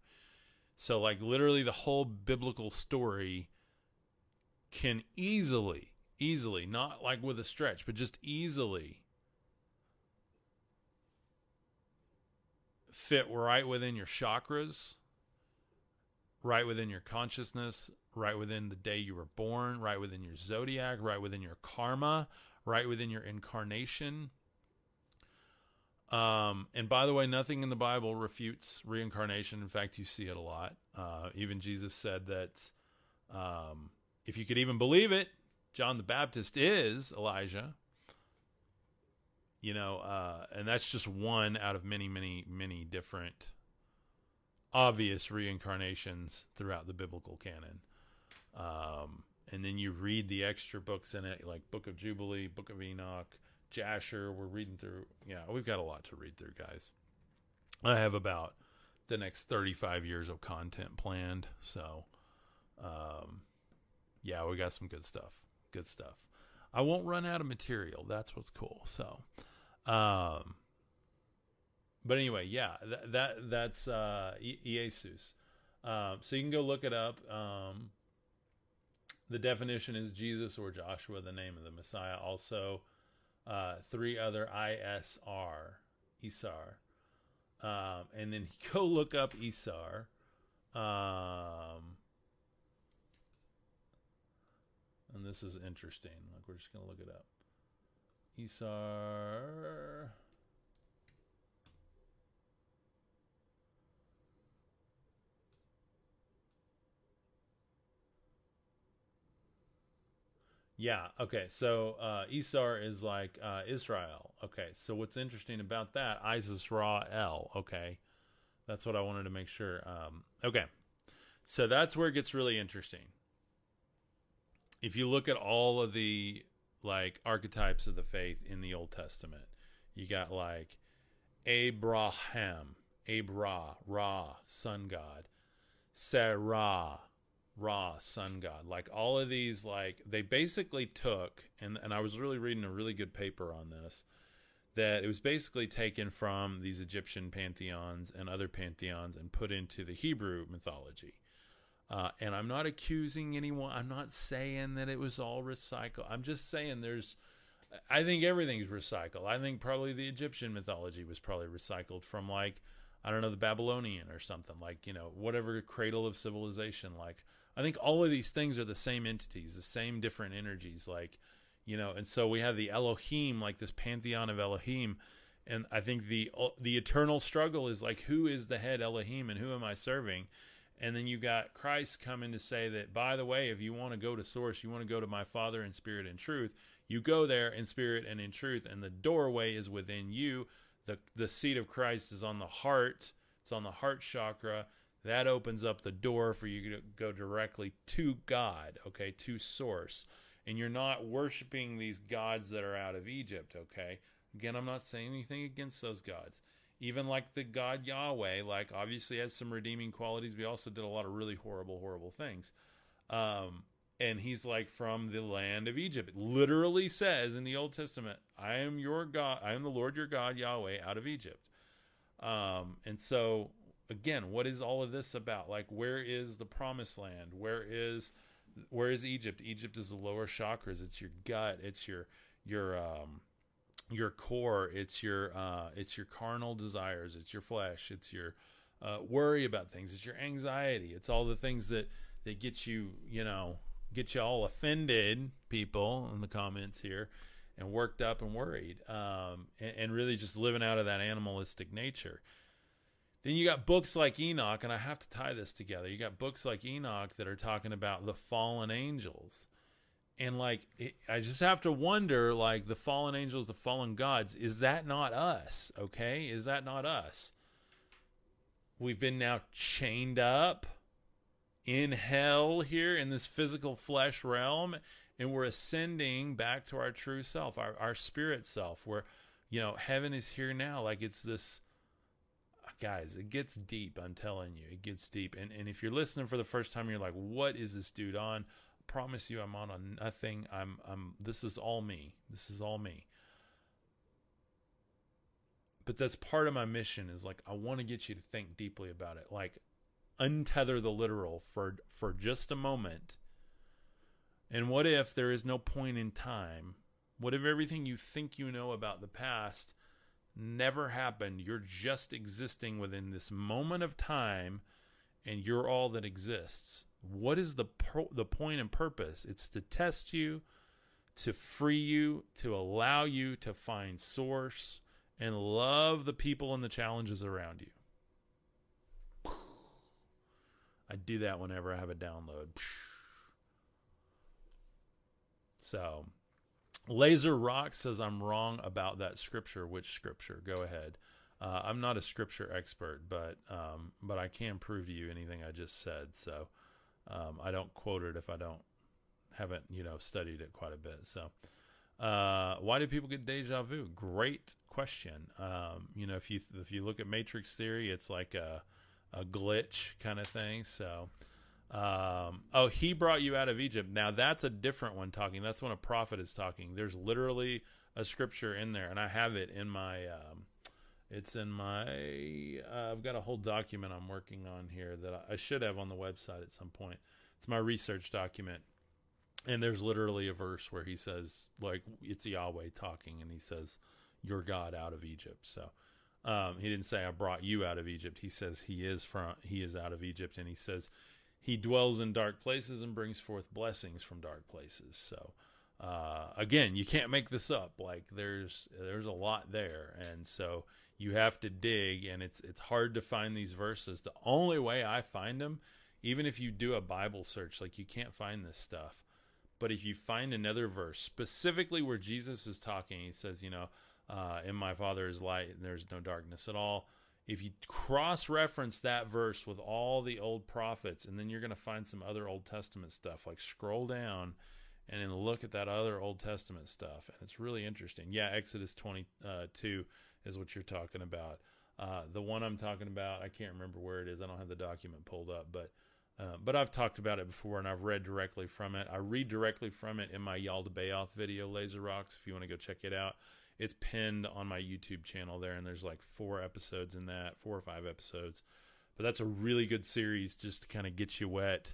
So, like, literally the whole biblical story can easily, easily, not like with a stretch, but just easily fit right within your chakras, right within your consciousness, right within the day you were born, right within your zodiac, right within your karma, right within your incarnation. Um, and by the way, nothing in the Bible refutes reincarnation. In fact, you see it a lot. Uh, even Jesus said that, um, if you could even believe it, John the Baptist is Elijah, you know, uh, and that's just one out of many, many, many different obvious reincarnations throughout the biblical canon. Um, and then you read the extra books in it, like Book of Jubilee, Book of Enoch, Jasher. We're reading through. Yeah, we've got a lot to read through, guys. I have about the next thirty-five years of content planned. So, um, yeah, we got some good stuff. Good stuff. I won't run out of material. That's what's cool. So, um, but anyway, yeah, that, that that's uh, Jesus. Uh, so you can go look it up. Um, the definition is Jesus or Joshua, the name of the Messiah. Also, uh, three other Isar, Isar, um, and then go look up Isar. Um, and this is interesting. Like, we're just gonna look it up. Isar. Yeah, okay, so uh, Isar is like uh, Israel. Okay, so what's interesting about that, Isar-el, okay. That's what I wanted to make sure. Um, okay, so that's where it gets really interesting. If you look at all of the, like, archetypes of the faith in the Old Testament, you got, like, Abraham, Abra, Ra, sun god, Sarah, Ra, sun god. Like, all of these, like, they basically took, and, and I was really reading a really good paper on this, that it was basically taken from these Egyptian pantheons and other pantheons and put into the Hebrew mythology. Uh, and I'm not accusing anyone. I'm not saying that it was all recycled. I'm just saying there's, I think everything's recycled. I think probably the Egyptian mythology was probably recycled from, like, I don't know, the Babylonian or something, like, you know, whatever cradle of civilization. Like, I think all of these things are the same entities, the same different energies, like, you know. And so we have the Elohim, like this pantheon of Elohim. And I think the, the eternal struggle is, like, who is the head Elohim and who am I serving? And then you got Christ coming to say that, by the way, if you want to go to source, you want to go to my Father in spirit and truth, you go there in spirit and in truth, and the doorway is within you. The, the seat of Christ is on the heart. It's on the heart chakra. That opens up the door for you to go directly to God, okay, to source. And you're not worshiping these gods that are out of Egypt, okay? Again, I'm not saying anything against those gods. Even like the God Yahweh, like, obviously has some redeeming qualities. We also did a lot of really horrible, horrible things. Um, and he's like from the land of Egypt. It literally says in the Old Testament, I am your God. I am the Lord, your God, Yahweh, out of Egypt. Um, and so again, what is all of this about? Like, where is the promised land? Where is, where is Egypt? Egypt is the lower chakras. It's your gut. It's your, your, um, your core, it's your uh it's your carnal desires, it's your flesh, it's your uh worry about things, it's your anxiety, it's all the things that that get you, you know, get you all offended, people in the comments here, and worked up and worried, um and, and really just living out of that animalistic nature. Then you got books like Enoch, and I have to tie this together. You got books like Enoch that are talking about the fallen angels. And, like, it, I just have to wonder, like, the fallen angels, the fallen gods, is that not us, okay? Is that not us? We've been now chained up in hell here in this physical flesh realm, and we're ascending back to our true self, our, our spirit self, where, you know, heaven is here now. Like, it's this, guys, it gets deep, I'm telling you. It gets deep. And, and if you're listening for the first time, you're like, what is this dude on? Promise you, I'm on a nothing. I'm, I'm, this is all me. This is all me. But that's part of my mission, is like, I want to get you to think deeply about it. Like, untether the literal for, for just a moment. And what if there is no point in time? What if everything you think you know about the past never happened? You're just existing within this moment of time, and you're all that exists. What is the pro- the point and purpose? It's to test you, to free you, to allow you to find source and love the people and the challenges around you. I do that whenever I have a download. So, Laser Rock says I'm wrong about that scripture. Which scripture? Go ahead. Uh, I'm not a scripture expert, but um, but I can prove to you anything I just said. So. Um, I don't quote it if I don't haven't, you know, studied it quite a bit. So, uh, why do people get deja vu? Great question. Um, you know, if you, if you look at matrix theory, it's like a, a glitch kind of thing. So, um, oh, he brought you out of Egypt. Now that's a different one talking. That's when a prophet is talking. There's literally a scripture in there, and I have it in my, um, it's in my, uh, I've got a whole document I'm working on here that I, I should have on the website at some point. It's my research document. And there's literally a verse where he says, like, it's Yahweh talking, and he says, your God out of Egypt. So um, he didn't say, I brought you out of Egypt. He says he is from, he is out of Egypt. And he says he dwells in dark places and brings forth blessings from dark places. So uh, again, you can't make this up. Like, there's, there's a lot there. And so you have to dig, and it's, it's hard to find these verses. The only way I find them, even if you do a Bible search, like, you can't find this stuff. But if you find another verse, specifically where Jesus is talking, he says, you know, uh, in my Father is light and there's no darkness at all. If you cross-reference that verse with all the old prophets, and then you're going to find some other Old Testament stuff, like scroll down and then look at that other Old Testament stuff. And it's really interesting. Yeah, Exodus twenty-two is what you're talking about. Uh, the one I'm talking about, I can't remember where it is. I don't have the document pulled up, but Uh, but I've talked about it before, and I've read directly from it. I read directly from it in my Yaldabaoth video, Laser Rocks, if you want to go check it out. It's pinned on my YouTube channel there, and there's like four episodes in that, four or five episodes. But that's a really good series just to kind of get you wet,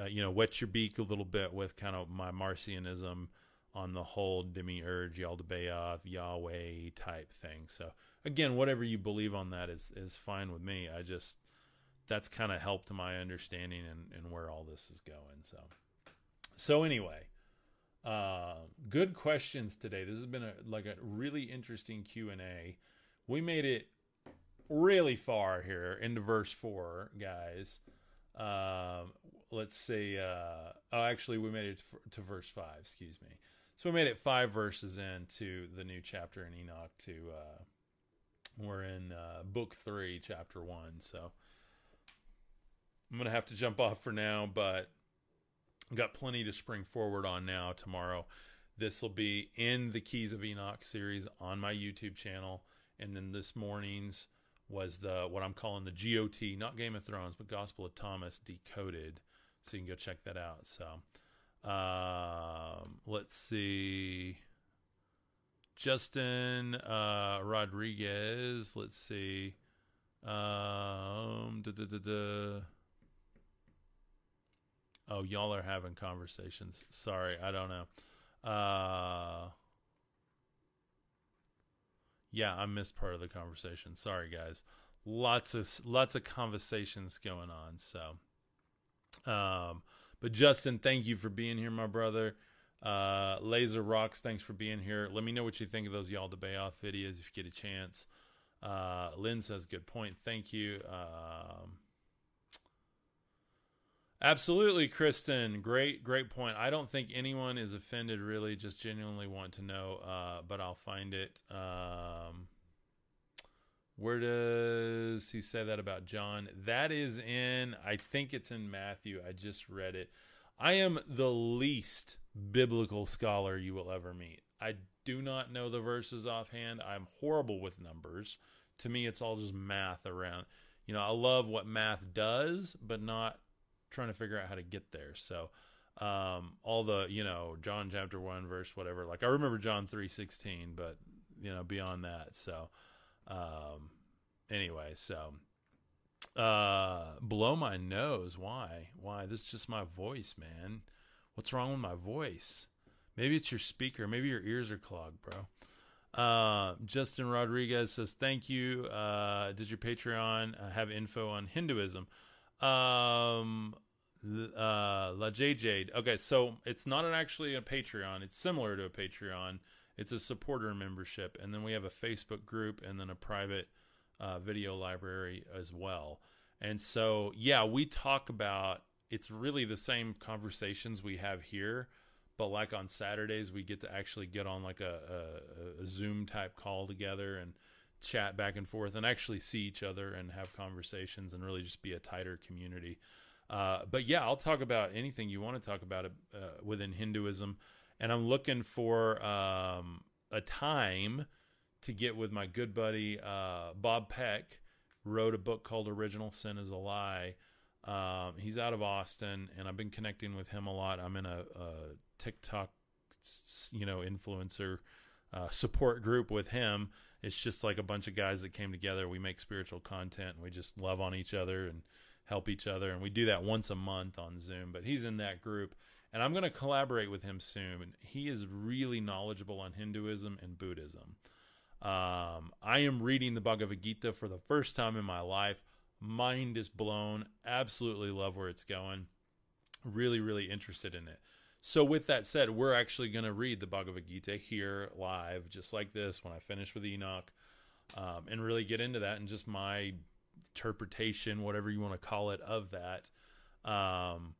uh, you know, wet your beak a little bit with kind of my Marcionism on the whole Demiurge, Yaldabaoth, Yahweh type thing. So, again, whatever you believe on that is is fine with me. I just... that's kind of helped my understanding and, and where all this is going. So, so anyway, uh, good questions today. This has been a, like a really interesting Q and A. We made it really far here into verse four, guys. Um, let's see. Uh, oh, actually, we made it to verse five, excuse me. So we made it five verses into the new chapter in Enoch to, uh, we're in uh, book three, chapter one. So, I'm going to have to jump off for now, but I've got plenty to spring forward on now tomorrow. This will be in the Keys of Enoch series on my YouTube channel. And then this morning's was the what I'm calling the G O T, not Game of Thrones, but Gospel of Thomas Decoded. So you can go check that out. So um, let's see. Justin uh, Rodriguez. Let's see. Um, da, da, da, da. Oh, y'all are having conversations. Sorry, I don't know. Uh, yeah, I missed part of the conversation. Sorry, guys. Lots of lots of conversations going on. So, um, but Justin, thank you for being here, my brother. Uh, Laser Rocks, thanks for being here. Let me know what you think of those Yaldabaoth videos if you get a chance. Uh, Lynn says, good point. Thank you. Um, Absolutely, Kristen. Great, great point. I don't think anyone is offended, really. Just genuinely want to know, uh, but I'll find it. Um, where does he say that about John? That is in, I think it's in Matthew. I just read it. I am the least biblical scholar you will ever meet. I do not know the verses offhand. I'm horrible with numbers. To me, it's all just math around. You know, I love what math does, but not trying to figure out how to get there. So um all the, you know, John chapter one verse whatever, like I remember John three sixteen, but you know, beyond that. So um anyway, so uh blow my nose. Why why this is just my voice, man. What's wrong with my voice? Maybe it's your speaker, maybe your ears are clogged, bro. Uh, Justin Rodriguez says thank you. Uh does your Patreon have info on Hinduism? Um, uh, La J Jade. Okay. So it's not an, actually a Patreon. It's similar to a Patreon. It's a supporter membership. And then we have a Facebook group and then a private, uh, video library as well. And so, yeah, we talk about, it's really the same conversations we have here, but like on Saturdays, we get to actually get on like a, a, a Zoom type call together and chat back and forth and actually see each other and have conversations and really just be a tighter community. Uh, but yeah, I'll talk about anything you want to talk about uh, within Hinduism. And I'm looking for um, a time to get with my good buddy, uh, Bob Peck, wrote a book called Original Sin is a Lie. Um, he's out of Austin and I've been connecting with him a lot. I'm in a, a TikTok, you know, influencer uh, support group with him. It's just like a bunch of guys that came together. We make spiritual content and we just love on each other and help each other. And we do that once a month on Zoom, but he's in that group. And I'm going to collaborate with him soon. He is really knowledgeable on Hinduism and Buddhism. Um, I am reading the Bhagavad Gita for the first time in my life. Mind is blown. Absolutely love where it's going. Really, really interested in it. So with that said, we're actually going to read the Bhagavad Gita here live, just like this, when I finish with Enoch, um, and really get into that and just my interpretation, whatever you want to call it, of that. Um,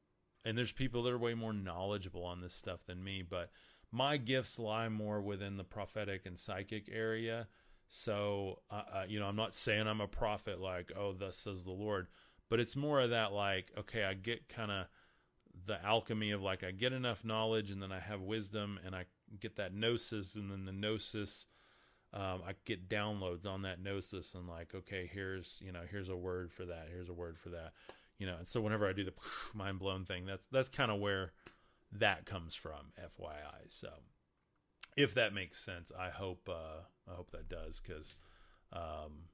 and there's people that are way more knowledgeable on this stuff than me, but my gifts lie more within the prophetic and psychic area. So, uh, uh, you know, I'm not saying I'm a prophet like, oh, thus says the Lord, but it's more of that, like, okay, I get kind of the alchemy of, like, I get enough knowledge and then I have wisdom and I get that gnosis, and then the gnosis, um, I get downloads on that gnosis, and like, okay, here's, you know, here's a word for that. Here's a word for that, you know? And so whenever I do the mind blown thing, that's, that's kind of where that comes from, F Y I. So if that makes sense, I hope, uh, I hope that does. 'Cause, um,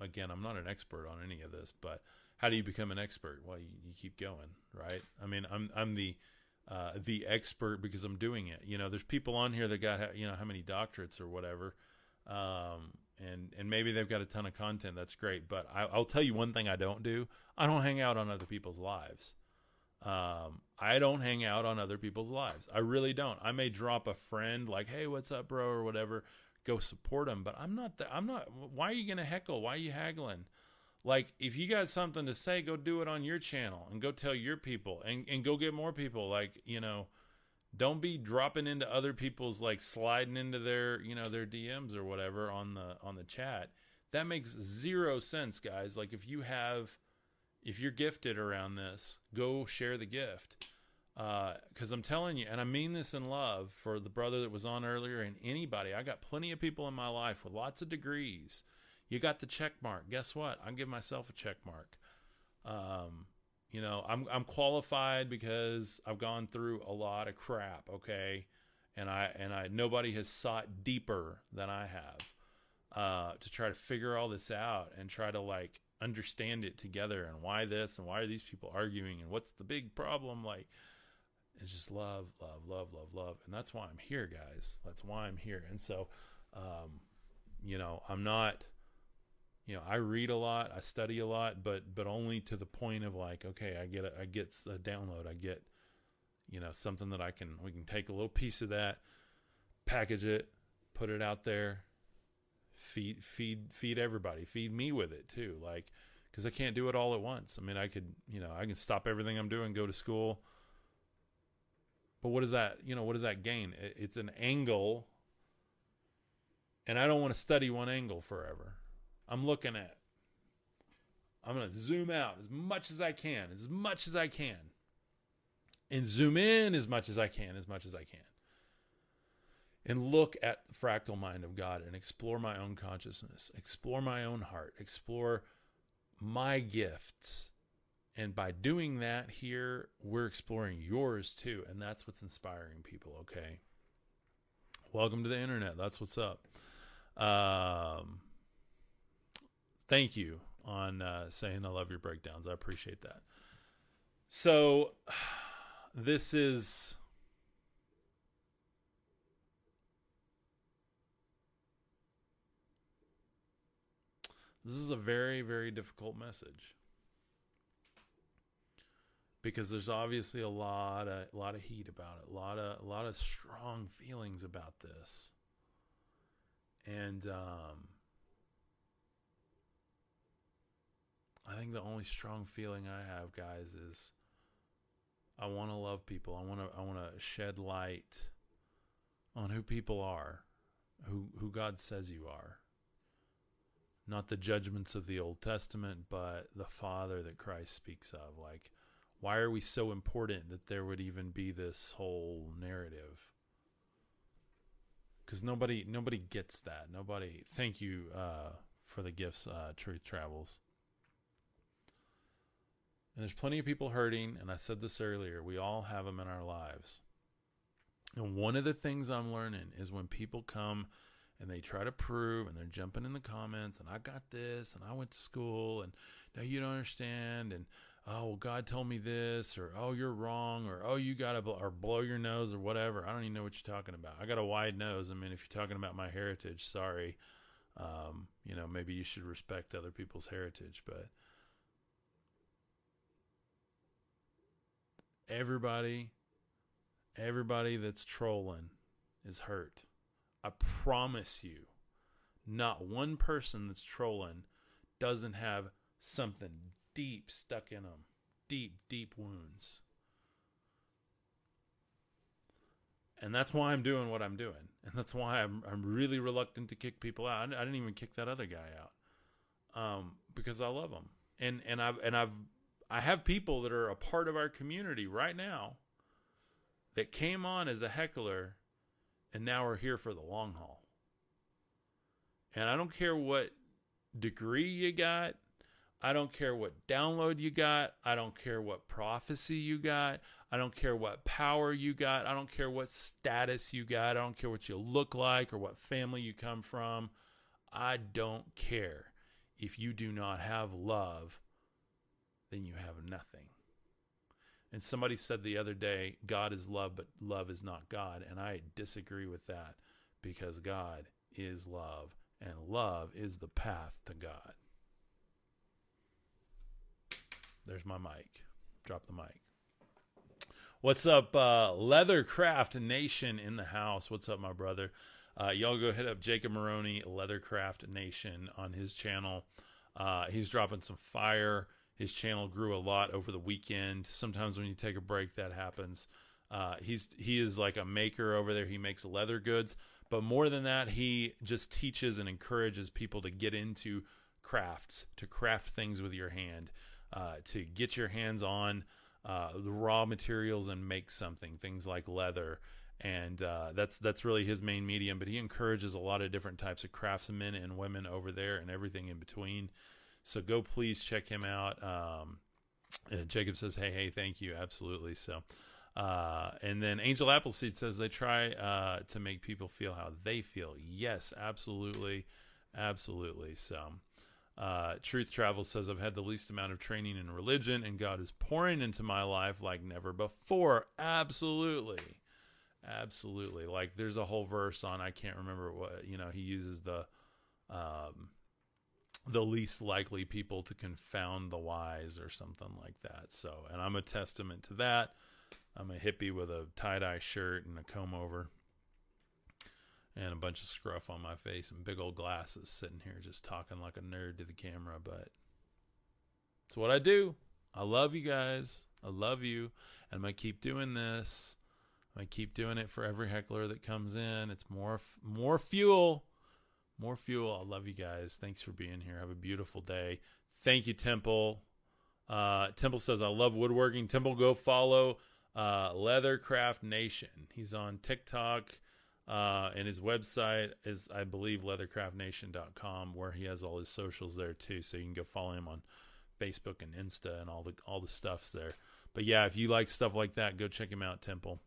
again, I'm not an expert on any of this, but how do you become an expert? Well, you, you keep going, right? I mean, I'm, I'm the, uh, the expert because I'm doing it. You know, there's people on here that got, you know, how many doctorates or whatever. Um, and, and maybe they've got a ton of content. That's great. But I, I'll tell you one thing I don't do. I don't hang out on other people's lives. Um, I don't hang out on other people's lives. I really don't. I may drop a friend like, hey, what's up, bro? Or whatever, go support them. But I'm not, th- I'm not, why are you going to heckle? Why are you haggling? Like, if you got something to say, go do it on your channel and go tell your people, and, and go get more people. Like, you know, don't be dropping into other people's, like, sliding into their, you know, their D Ms or whatever on the, on the chat. That makes zero sense, guys. Like, if you have, if you're gifted around this, go share the gift. Uh, 'cause I'm telling you, and I mean this in love for the brother that was on earlier and anybody, I got plenty of people in my life with lots of degrees. You got the check mark. Guess what? I give myself a check mark. Um, you know, I'm, I'm qualified because I've gone through a lot of crap. Okay. And I, and I, nobody has sought deeper than I have, uh, to try to figure all this out and try to, like, understand it together, and why this, and why are these people arguing, and what's the big problem? Like, it's just love, love, love, love, love. And that's why I'm here, guys. That's why I'm here. And so, um, you know, I'm not, you know, I read a lot, I study a lot, but, but only to the point of, like, okay, I get a, I get a download. I get, you know, something that I can, we can take a little piece of that, package it, put it out there, feed, feed, feed everybody, feed me with it too. Like, 'cause I can't do it all at once. I mean, I could, you know, I can stop everything I'm doing, go to school, but what is that, you know, what does that gain? It's an angle, and I don't want to study one angle forever. I'm looking at, I'm going to zoom out as much as I can, as much as I can, and zoom in as much as I can, as much as I can. And look at the fractal mind of God, and explore my own consciousness, explore my own heart, explore my gifts. And by doing that here, we're exploring yours too. And that's what's inspiring people. Okay. Welcome to the internet. That's what's up. Um, thank you on, uh, saying, I love your breakdowns. I appreciate that. So this is, This is a very, very difficult message, because there's obviously a lot of, a lot of heat about it, a lot of, a lot of strong feelings about this. And, um, I think the only strong feeling I have, guys, is I want to love people. I want to, I want to shed light on who people are, who, who God says you are. Not the judgments of the Old Testament, but the Father that Christ speaks of. Like, why are we so important that there would even be this whole narrative? Because nobody, nobody gets that. Nobody. Thank you uh, for the gifts, uh, Truth Travels. And there's plenty of people hurting, and I said this earlier. We all have them in our lives. And one of the things I'm learning is when people come and they try to prove, and they're jumping in the comments, and I got this, and I went to school, and no, you don't understand, and oh, well, God told me this, or, oh, you're wrong, or, oh, you got to, bl- or blow your nose, or whatever. I don't even know what you're talking about. I got a wide nose. I mean, if you're talking about my heritage, sorry. Um, you know, maybe you should respect other people's heritage, but everybody, everybody that's trolling is hurt. I promise you, not one person that's trolling doesn't have something deep stuck in them. Deep, deep wounds. And that's why I'm doing what I'm doing. And that's why I'm I'm really reluctant to kick people out. I, I didn't even kick that other guy out. Um, because I love him. And and I've and I've I have people that are a part of our community right now that came on as a heckler and now are here for the long haul. And I don't care what degree you got. I don't care what download you got. I don't care what prophecy you got. I don't care what power you got. I don't care what status you got. I don't care what you look like or what family you come from. I don't care. If you do not have love, then you have nothing. And somebody said the other day, God is love, but love is not God. And I disagree with that, because God is love. And love is the path to God. There's my mic. Drop the mic. What's up, uh, Leathercraft Nation in the house? What's up, my brother? Uh, y'all go hit up Jacob Maroney, Leathercraft Nation, on his channel. Uh, he's dropping some fire. His channel grew a lot over the weekend. Sometimes when you take a break, that happens. Uh, he's he is like a maker over there. He makes leather goods. But more than that, he just teaches and encourages people to get into crafts, to craft things with your hand, uh, to get your hands on uh, the raw materials and make something, things like leather. And uh, that's that's really his main medium. But he encourages a lot of different types of craftsmen and women over there and everything in between. So go please check him out. Um, Jacob says, hey, hey, thank you. Absolutely. So. Uh, and then Angel Appleseed says they try uh, to make people feel how they feel. Yes, absolutely. Absolutely. So uh, Truth Travels says, I've had the least amount of training in religion, and God is pouring into my life like never before. Absolutely. Absolutely. Like, there's a whole verse on, I can't remember what, you know, he uses the um, the least likely people to confound the wise or something like that. So, and I'm a testament to that. I'm a hippie with a tie-dye shirt and a comb-over and a bunch of scruff on my face and big old glasses, sitting here just talking like a nerd to the camera, but it's what I do. I love you guys. I love you. And I'm going to keep doing this. I'm going to keep doing it for every heckler that comes in. It's more, more fuel. More fuel. I love you guys. Thanks for being here. Have a beautiful day. Thank you, Temple. Uh, Temple says, I love woodworking. Temple, go follow Uh, Leathercraft Nation. He's on TikTok, uh, and his website is, I believe, leathercraft nation dot com, where he has all his socials there too. So you can go follow him on Facebook and Insta and all the all the stuffs there. But yeah, if you like stuff like that, go check him out, Temple.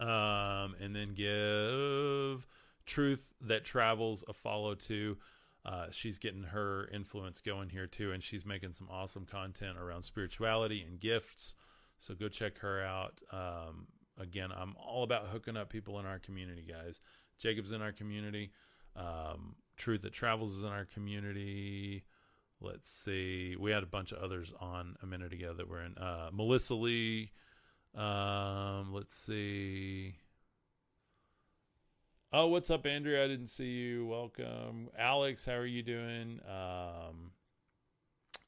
Um, and then give Truth That Travels a follow too. Uh, she's getting her influence going here too, and she's making some awesome content around spirituality and gifts. So go check her out. Um, again, I'm all about hooking up people in our community, guys. Jacob's in our community. Um, Truth That Travels is in our community. Let's see. We had a bunch of others on a minute ago that were in. Uh, Melissa Lee. Um, let's see. Oh, what's up, Andrea? I didn't see you. Welcome. Alex, how are you doing? Um...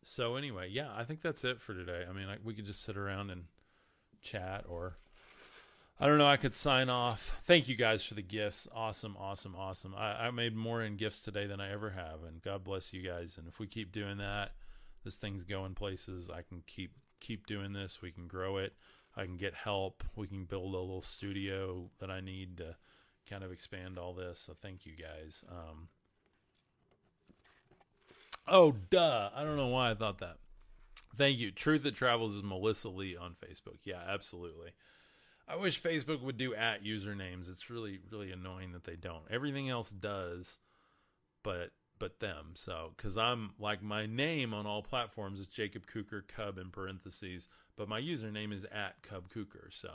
So anyway, yeah, I think that's it for today. I mean, I, we could just sit around and chat, or I don't know, I could sign off. Thank you guys for the gifts. Awesome, awesome, awesome. I, I made more in gifts today than I ever have, and God bless you guys. And if we keep doing that, this thing's going places. I can keep keep doing this. We can grow it. I can get help. We can build a little studio that I need to kind of expand all this. So thank you guys. Um Oh, duh. I don't know why I thought that. Thank you. Truth That Travels is Melissa Lee on Facebook. Yeah, absolutely. I wish Facebook would do at usernames. It's really, really annoying that they don't. Everything else does, but but them. So, because I'm like, my name on all platforms is Jacob Kuker, Cub in parentheses, but my username is at Cub Kuker. So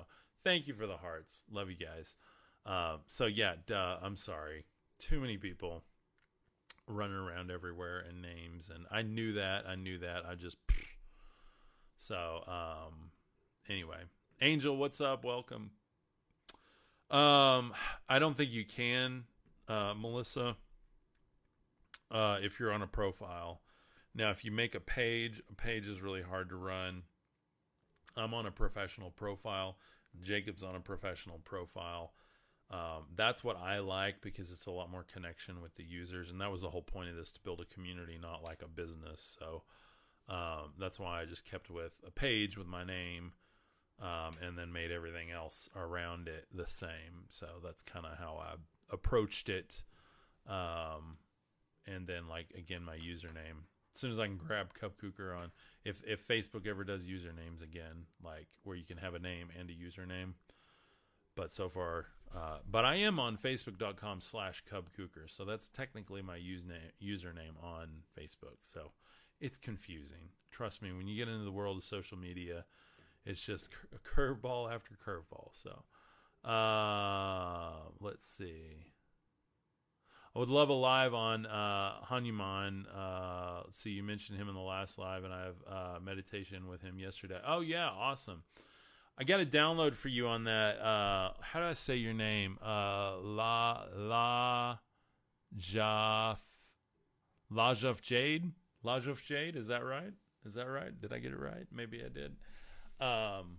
thank you for the hearts. Love you guys. Uh, so yeah, duh, I'm sorry. Too many people running around everywhere and names. And I knew that. I knew that. I just, pfft. So um, anyway, Angel, what's up? Welcome. Um, I don't think you can, uh, Melissa, uh, if you're on a profile. Now, if you make a page, a page is really hard to run. I'm on a professional profile. Jacob's on a professional profile. Um, that's what I like, because it's a lot more connection with the users. And that was the whole point of this, to build a community, not like a business. So, um, that's why I just kept with a page with my name. Um, and then made everything else around it the same. So that's kind of how I approached it. Um, and then, like, again, my username. As soon as I can grab Cub Kuker on, if if Facebook ever does usernames again, like where you can have a name and a username. But so far, uh, but I am on Facebook.com slash Cub Kuker. So that's technically my username username on Facebook. So it's confusing. Trust me, when you get into the world of social media, it's just a curveball after curveball. So, uh, let's see. I would love a live on uh, Hanuman. Uh, let's see, you mentioned him in the last live, and I have uh, meditation with him yesterday. Oh, yeah, awesome. I got a download for you on that. Uh, how do I say your name? Uh, La La Jaf Lajaf Jade? Lajaf Jade, is that right? Is that right? Did I get it right? Maybe I did. Um,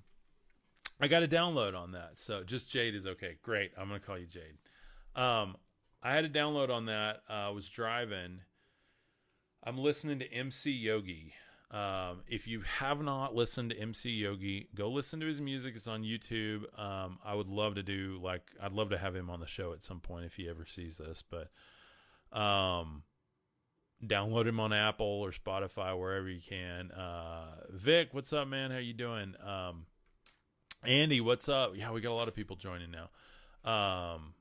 I got a download on that. So just Jade is okay. Great. I'm going to call you Jade. Um, I had a download on that. Uh, I was driving. I'm listening to M C Yogi. Um, if you have not listened to M C Yogi, go listen to his music. It's on YouTube. Um, I would love to do, like, I'd love to have him on the show at some point if he ever sees this, but, um, download him on Apple or Spotify, wherever you can. Uh, Vic, what's up, man? How you doing? Um, Andy, what's up? Yeah, we got a lot of people joining now. Um,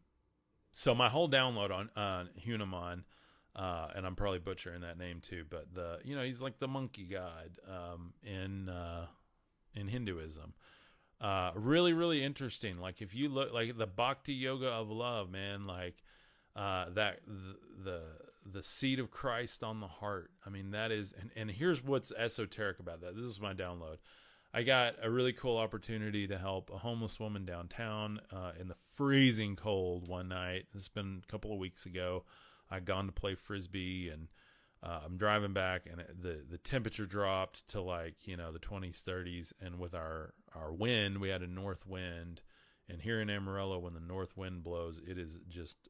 so my whole download on uh, Hanuman, uh, and I'm probably butchering that name too, but the you know he's like the monkey god um, in uh, in Hinduism. Uh, really, really interesting. Like if you look like the Bhakti Yoga of Love, man, like uh, that the, the the seed of Christ on the heart. I mean, that is, and, and here's what's esoteric about that. This is my download. I got a really cool opportunity to help a homeless woman downtown, uh, in the freezing cold one night. It's been a couple of weeks ago. I'd gone to play Frisbee, and, uh, I'm driving back, and the, the temperature dropped to like, you know, the twenties, thirties. And with our, our wind, we had a north wind, and here in Amarillo, when the north wind blows, it is just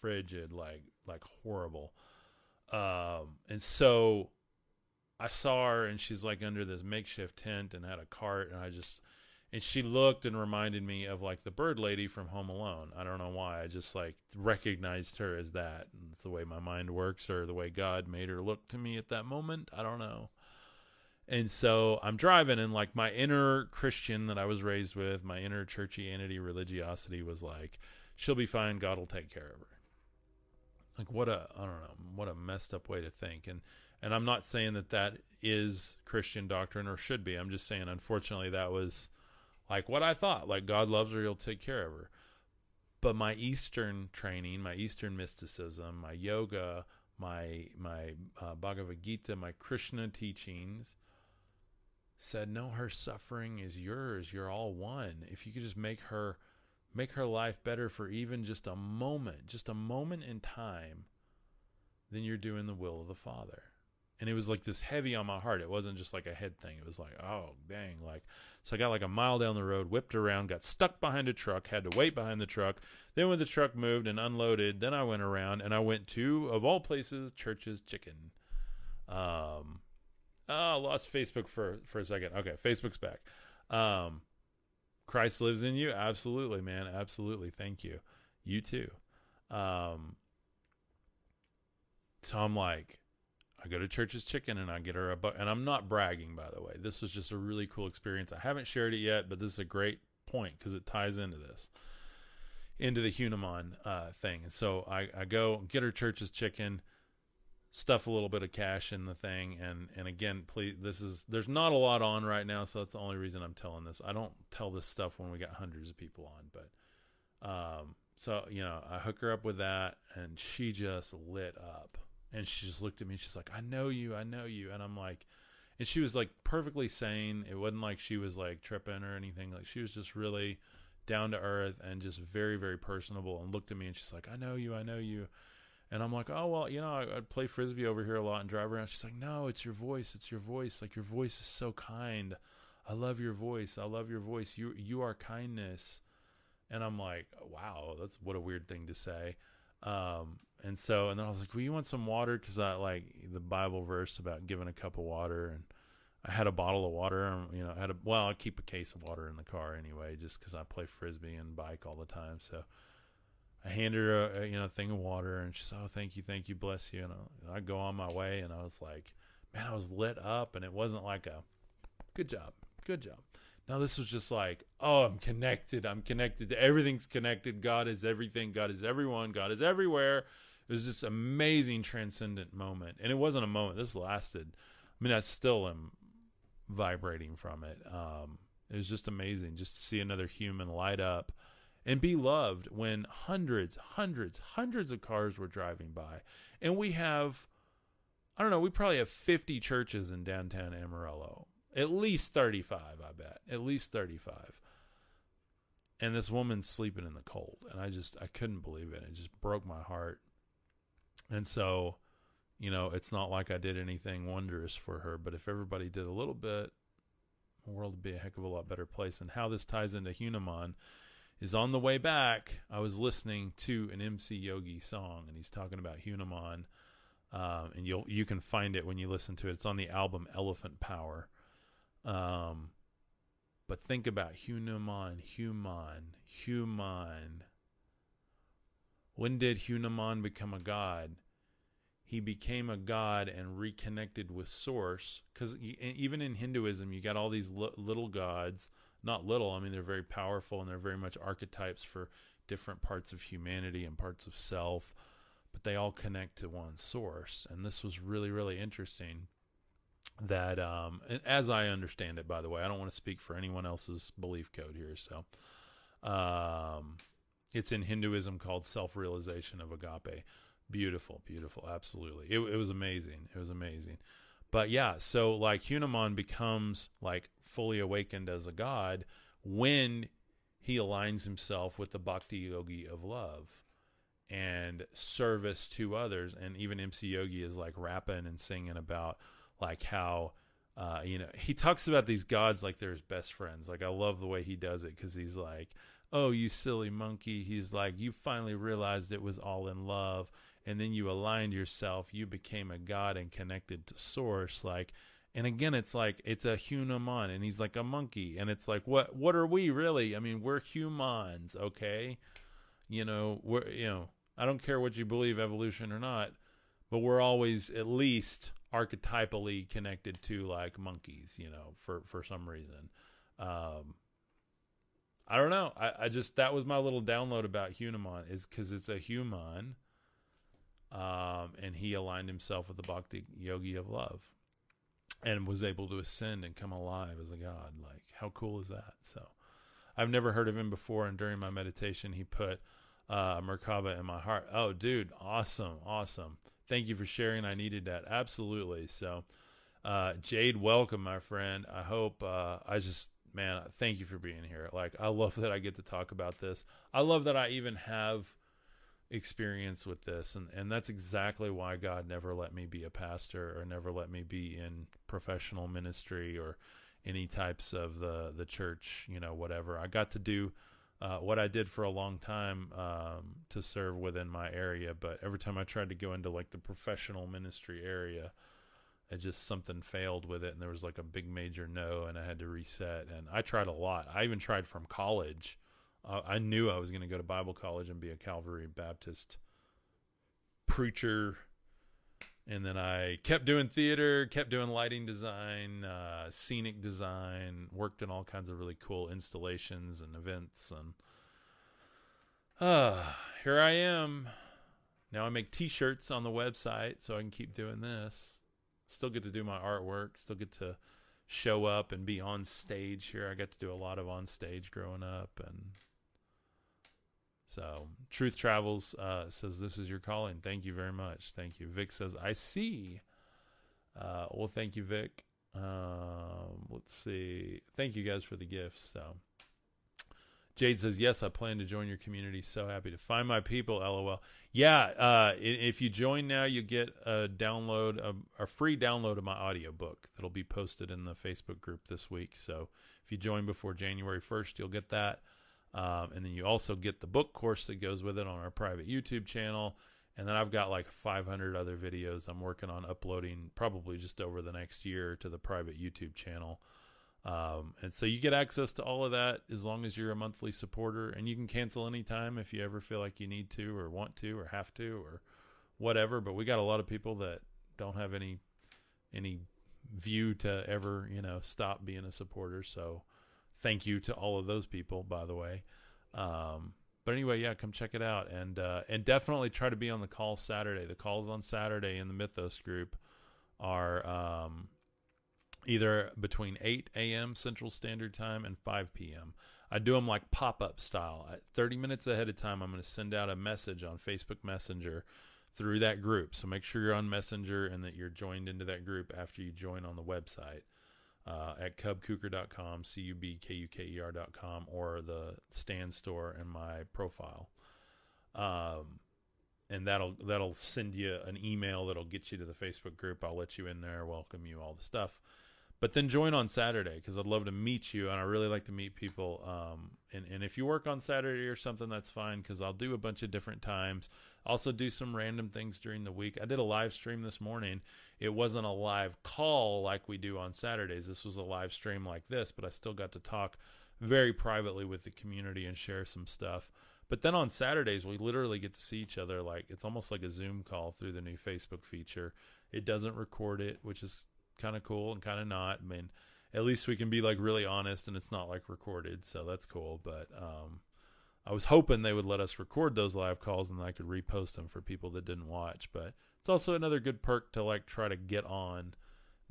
frigid, like, like horrible. Um, and so I saw her, and she's like under this makeshift tent and had a cart, and I just, and she looked and reminded me of like the bird lady from Home Alone. I don't know why. I just like recognized her as that. And it's the way my mind works, or the way God made her look to me at that moment. I don't know. And so I'm driving, and like my inner Christian that I was raised with, my inner churchianity, religiosity was like, she'll be fine. God will take care of her. Like what a, I don't know, what a messed up way to think. And, and I'm not saying that that is Christian doctrine or should be. I'm just saying, unfortunately, that was like what I thought, like God loves her, he'll take care of her. But my Eastern training, my Eastern mysticism, my yoga, my, my uh, Bhagavad Gita, my Krishna teachings said, no, her suffering is yours. You're all one. If you could just make her Make her life better for even just a moment, just a moment in time, then you're doing the will of the Father. And it was like this heavy on my heart. It wasn't just like a head thing. It was like, oh, dang. Like, so I got like a mile down the road, whipped around, got stuck behind a truck, had to wait behind the truck. Then when the truck moved and unloaded, then I went around and I went to, of all places, Church's Chicken. Um, oh, I lost Facebook for, for a second. Okay, Facebook's back. Um, Christ lives in you. Absolutely, man. Absolutely. Thank you. You too. Um, so I'm like, I go to Church's Chicken and I get her a buck, and I'm not bragging, by the way. This was just a really cool experience. I haven't shared it yet, but this is a great point because it ties into this, into the Hanuman uh, thing. And so I, I go get her Church's Chicken. stuff a little bit of cash in the thing. And, and again, please, this is, there's not a lot on right now. So that's the only reason I'm telling this. I don't tell this stuff when we got hundreds of people on, but, um, so, you know, I hook her up with that and she just lit up and she just looked at me and she's like, I know you, I know you. And I'm like, and she was like perfectly sane. It wasn't like she was like tripping or anything. Like she was just really down to earth and just very, very personable, and looked at me and she's like, I know you, I know you. And I'm like, oh, well, you know, I, I play Frisbee over here a lot and drive around. She's like, no, it's your voice. It's your voice. Like, your voice is so kind. I love your voice. I love your voice. You, you are kindness. And I'm like, wow, that's what a weird thing to say. Um, and so, and then I was like, well, you want some water? Cause I like the Bible verse about giving a cup of water. And I had a bottle of water, and, you know, I had a, well, I keep a case of water in the car anyway, just cause I play Frisbee and bike all the time. So I handed her a, a you know, thing of water, and she's, oh, thank you, thank you, bless you. And I, I go on my way, and I was like, man, I was lit up, and it wasn't like a good job, good job. No, this was just like, oh, I'm connected, I'm connected, everything's connected. God is everything, God is everyone, God is everywhere. It was this amazing transcendent moment, and it wasn't a moment. This lasted. I mean, I still am vibrating from it. Um, it was just amazing, just to see another human light up and be loved when hundreds, hundreds, hundreds of cars were driving by. And we have, I don't know, we probably have fifty churches in downtown Amarillo. At least thirty-five, I bet. At least thirty-five. And this woman's sleeping in the cold. And I just, I couldn't believe it. It just broke my heart. And so, you know, it's not like I did anything wondrous for her. But if everybody did a little bit, the world would be a heck of a lot better place. And how this ties into Hanuman is, on the way back, I was listening to an M C Yogi song, and he's talking about Hanuman, um, and you'll you can find it when you listen to it. It's on the album Elephant Power. Um, but think about Hanuman, Human, Human. When did Hanuman become a god? He became a god and reconnected with source, because even in Hinduism, you got all these li- little gods. Not little, I mean, they're very powerful, and they're very much archetypes for different parts of humanity and parts of self, but they all connect to one source. And this was really, really interesting, that um, as I understand it, by the way, I don't want to speak for anyone else's belief code here. So um, it's in Hinduism called self-realization of agape. Beautiful, beautiful. Absolutely. It, it was amazing. It was amazing. But yeah, so like Hanuman becomes like fully awakened as a god when he aligns himself with the Bhakti Yogi of love and service to others. And even M C Yogi is like rapping and singing about like how, uh, you know, he talks about these gods like they're his best friends. Like, I love the way he does it, because he's like, oh, you silly monkey. He's like, you finally realized it was all in love. And then you aligned yourself, you became a god and connected to source. Like, and again, it's like, it's a Hanuman, and he's like a monkey. And it's like, what, what are we really? I mean, we're humans. Okay. You know, we're, you know, I don't care what you believe, evolution or not, but we're always at least archetypally connected to like monkeys, you know, for, for some reason. Um, I don't know. I, I just, that was my little download about Hanuman, is cause it's a human. Um, and he aligned himself with the Bhakti Yogi of love and was able to ascend and come alive as a god. Like, how cool is that? So I've never heard of him before. And during my meditation, he put, uh, Merkaba in my heart. Oh dude. Awesome. Awesome. Thank you for sharing. I needed that. Absolutely. So, uh, Jade, welcome, my friend. I hope, uh, I just, man, thank you for being here. Like, I love that I get to talk about this. I love that I even have experience with this, and and that's exactly why God never let me be a pastor, or never let me be in professional ministry or any types of the the church, you know, whatever. I got to do uh what I did for a long time, um to serve within my area, but every time I tried to go into like the professional ministry area, it just, something failed with it, and there was like a big major no, and I had to reset. And I tried a lot. I even tried from college. I knew I was going to go to Bible college and be a Calvary Baptist preacher. And then I kept doing theater, kept doing lighting design, uh, scenic design, worked in all kinds of really cool installations and events. And uh, here I am Now I make t-shirts on the website, so I can keep doing this. Still get to do my artwork. Still get to show up and be on stage here. I got to do a lot of on stage growing up. And so Truth Travels uh, says, this is your calling. Thank you very much. Thank you. Vic says, I see. Uh, well, thank you, Vic. Um, let's see. Thank you guys for the gifts. So Jade says, yes, I plan to join your community. So happy to find my people. L O L. Yeah. Uh, if you join now, you get a download, a, a free download of my audiobook that'll be posted in the Facebook group this week. So if you join before January first, you'll get that. Um, and then you also get the book course that goes with it on our private YouTube channel. And then I've got like five hundred other videos I'm working on uploading probably just over the next year to the private YouTube channel. Um, and so you get access to all of that as long as you're a monthly supporter, and you can cancel anytime if you ever feel like you need to or want to or have to or whatever. But we got a lot of people that don't have any, any view to ever, you know, stop being a supporter. So thank you to all of those people, by the way. Um, but anyway, yeah, come check it out, and, uh, and definitely try to be on the call Saturday. The calls on Saturday in the Mythos group are, um, either between eight a m Central Standard Time and five p m I do them like pop-up style. At thirty minutes ahead of time, I'm going to send out a message on Facebook Messenger through that group. So make sure you're on Messenger and that you're joined into that group after you join on the website uh, at Cub Kuker dot com, C U B K U K E R dot com, or the Stand Store and my profile. Um, and that'll that'll send you an email that'll get you to the Facebook group. I'll let you in there, welcome you, all the stuff. But then join on Saturday, because I'd love to meet you, and I really like to meet people. Um, and, and if you work on Saturday or something, that's fine, because I'll do a bunch of different times. Also do some random things during the week. I did a live stream this morning. It wasn't a live call like we do on Saturdays. This was a live stream like this, but I still got to talk very privately with the community and share some stuff. But then on Saturdays, we literally get to see each other. Like, it's almost like a Zoom call through the new Facebook feature. It doesn't record it, which is kind of cool and kind of not. I mean, at least we can be like really honest, and it's not like recorded, so that's cool. But um I was hoping they would let us record those live calls and I could repost them for people that didn't watch. But it's also another good perk to like try to get on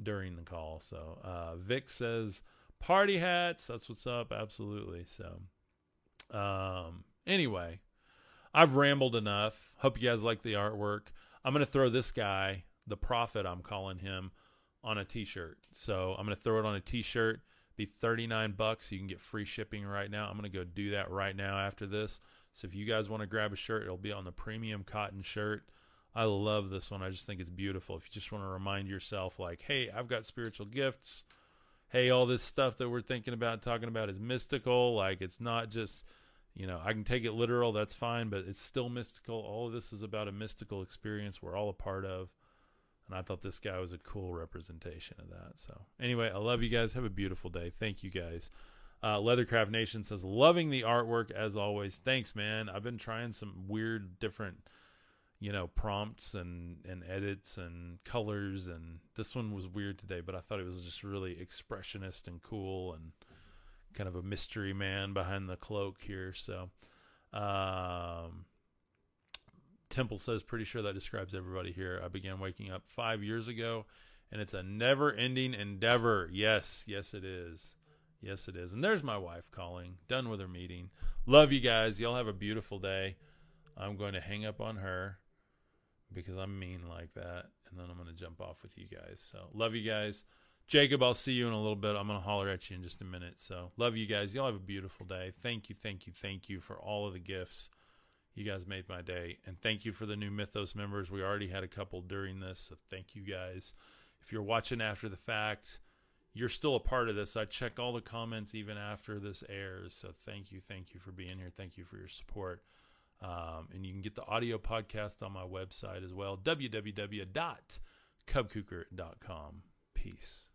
during the call. So uh Vic says party hats, that's what's up. Absolutely. So um anyway, I've rambled enough. Hope you guys like the artwork. I'm gonna throw this guy, the prophet I'm calling him, on a t-shirt. So I'm going to throw it on a t-shirt. It'll be thirty-nine bucks. You can get free shipping right now. I'm going to go do that right now after this. So if you guys want to grab a shirt, it'll be on the premium cotton shirt. I love this one. I just think it's beautiful. If you just want to remind yourself like, hey, I've got spiritual gifts. Hey, all this stuff that we're thinking about, talking about is mystical. Like, it's not just, you know, I can take it literal. That's fine, but it's still mystical. All of this is about a mystical experience we're all a part of. And I thought this guy was a cool representation of that. So anyway, I love you guys. Have a beautiful day. Thank you guys. Uh, Leathercraft Nation says, loving the artwork as always. Thanks, man. I've been trying some weird different, you know, prompts and, and edits and colors. And this one was weird today, but I thought it was just really expressionist and cool and kind of a mystery man behind the cloak here. So, um, Temple says, pretty sure that describes everybody here. I began waking up five years ago, and it's a never-ending endeavor. Yes, yes it is. Yes it is. And there's my wife calling. Done with her meeting. Love you guys. Y'all have a beautiful day. I'm going to hang up on her because I'm mean like that, and then I'm going to jump off with you guys. So love you guys. Jacob, I'll see you in a little bit. I'm going to holler at you in just a minute. So love you guys. Y'all have a beautiful day. Thank you, thank you, thank you for all of the gifts. You guys made my day. And thank you for the new Mythos members. We already had a couple during this, so thank you guys. If you're watching after the fact, you're still a part of this. I check all the comments even after this airs. So thank you. Thank you for being here. Thank you for your support. Um, and you can get the audio podcast on my website as well, w w w dot cub kuker dot com. Peace.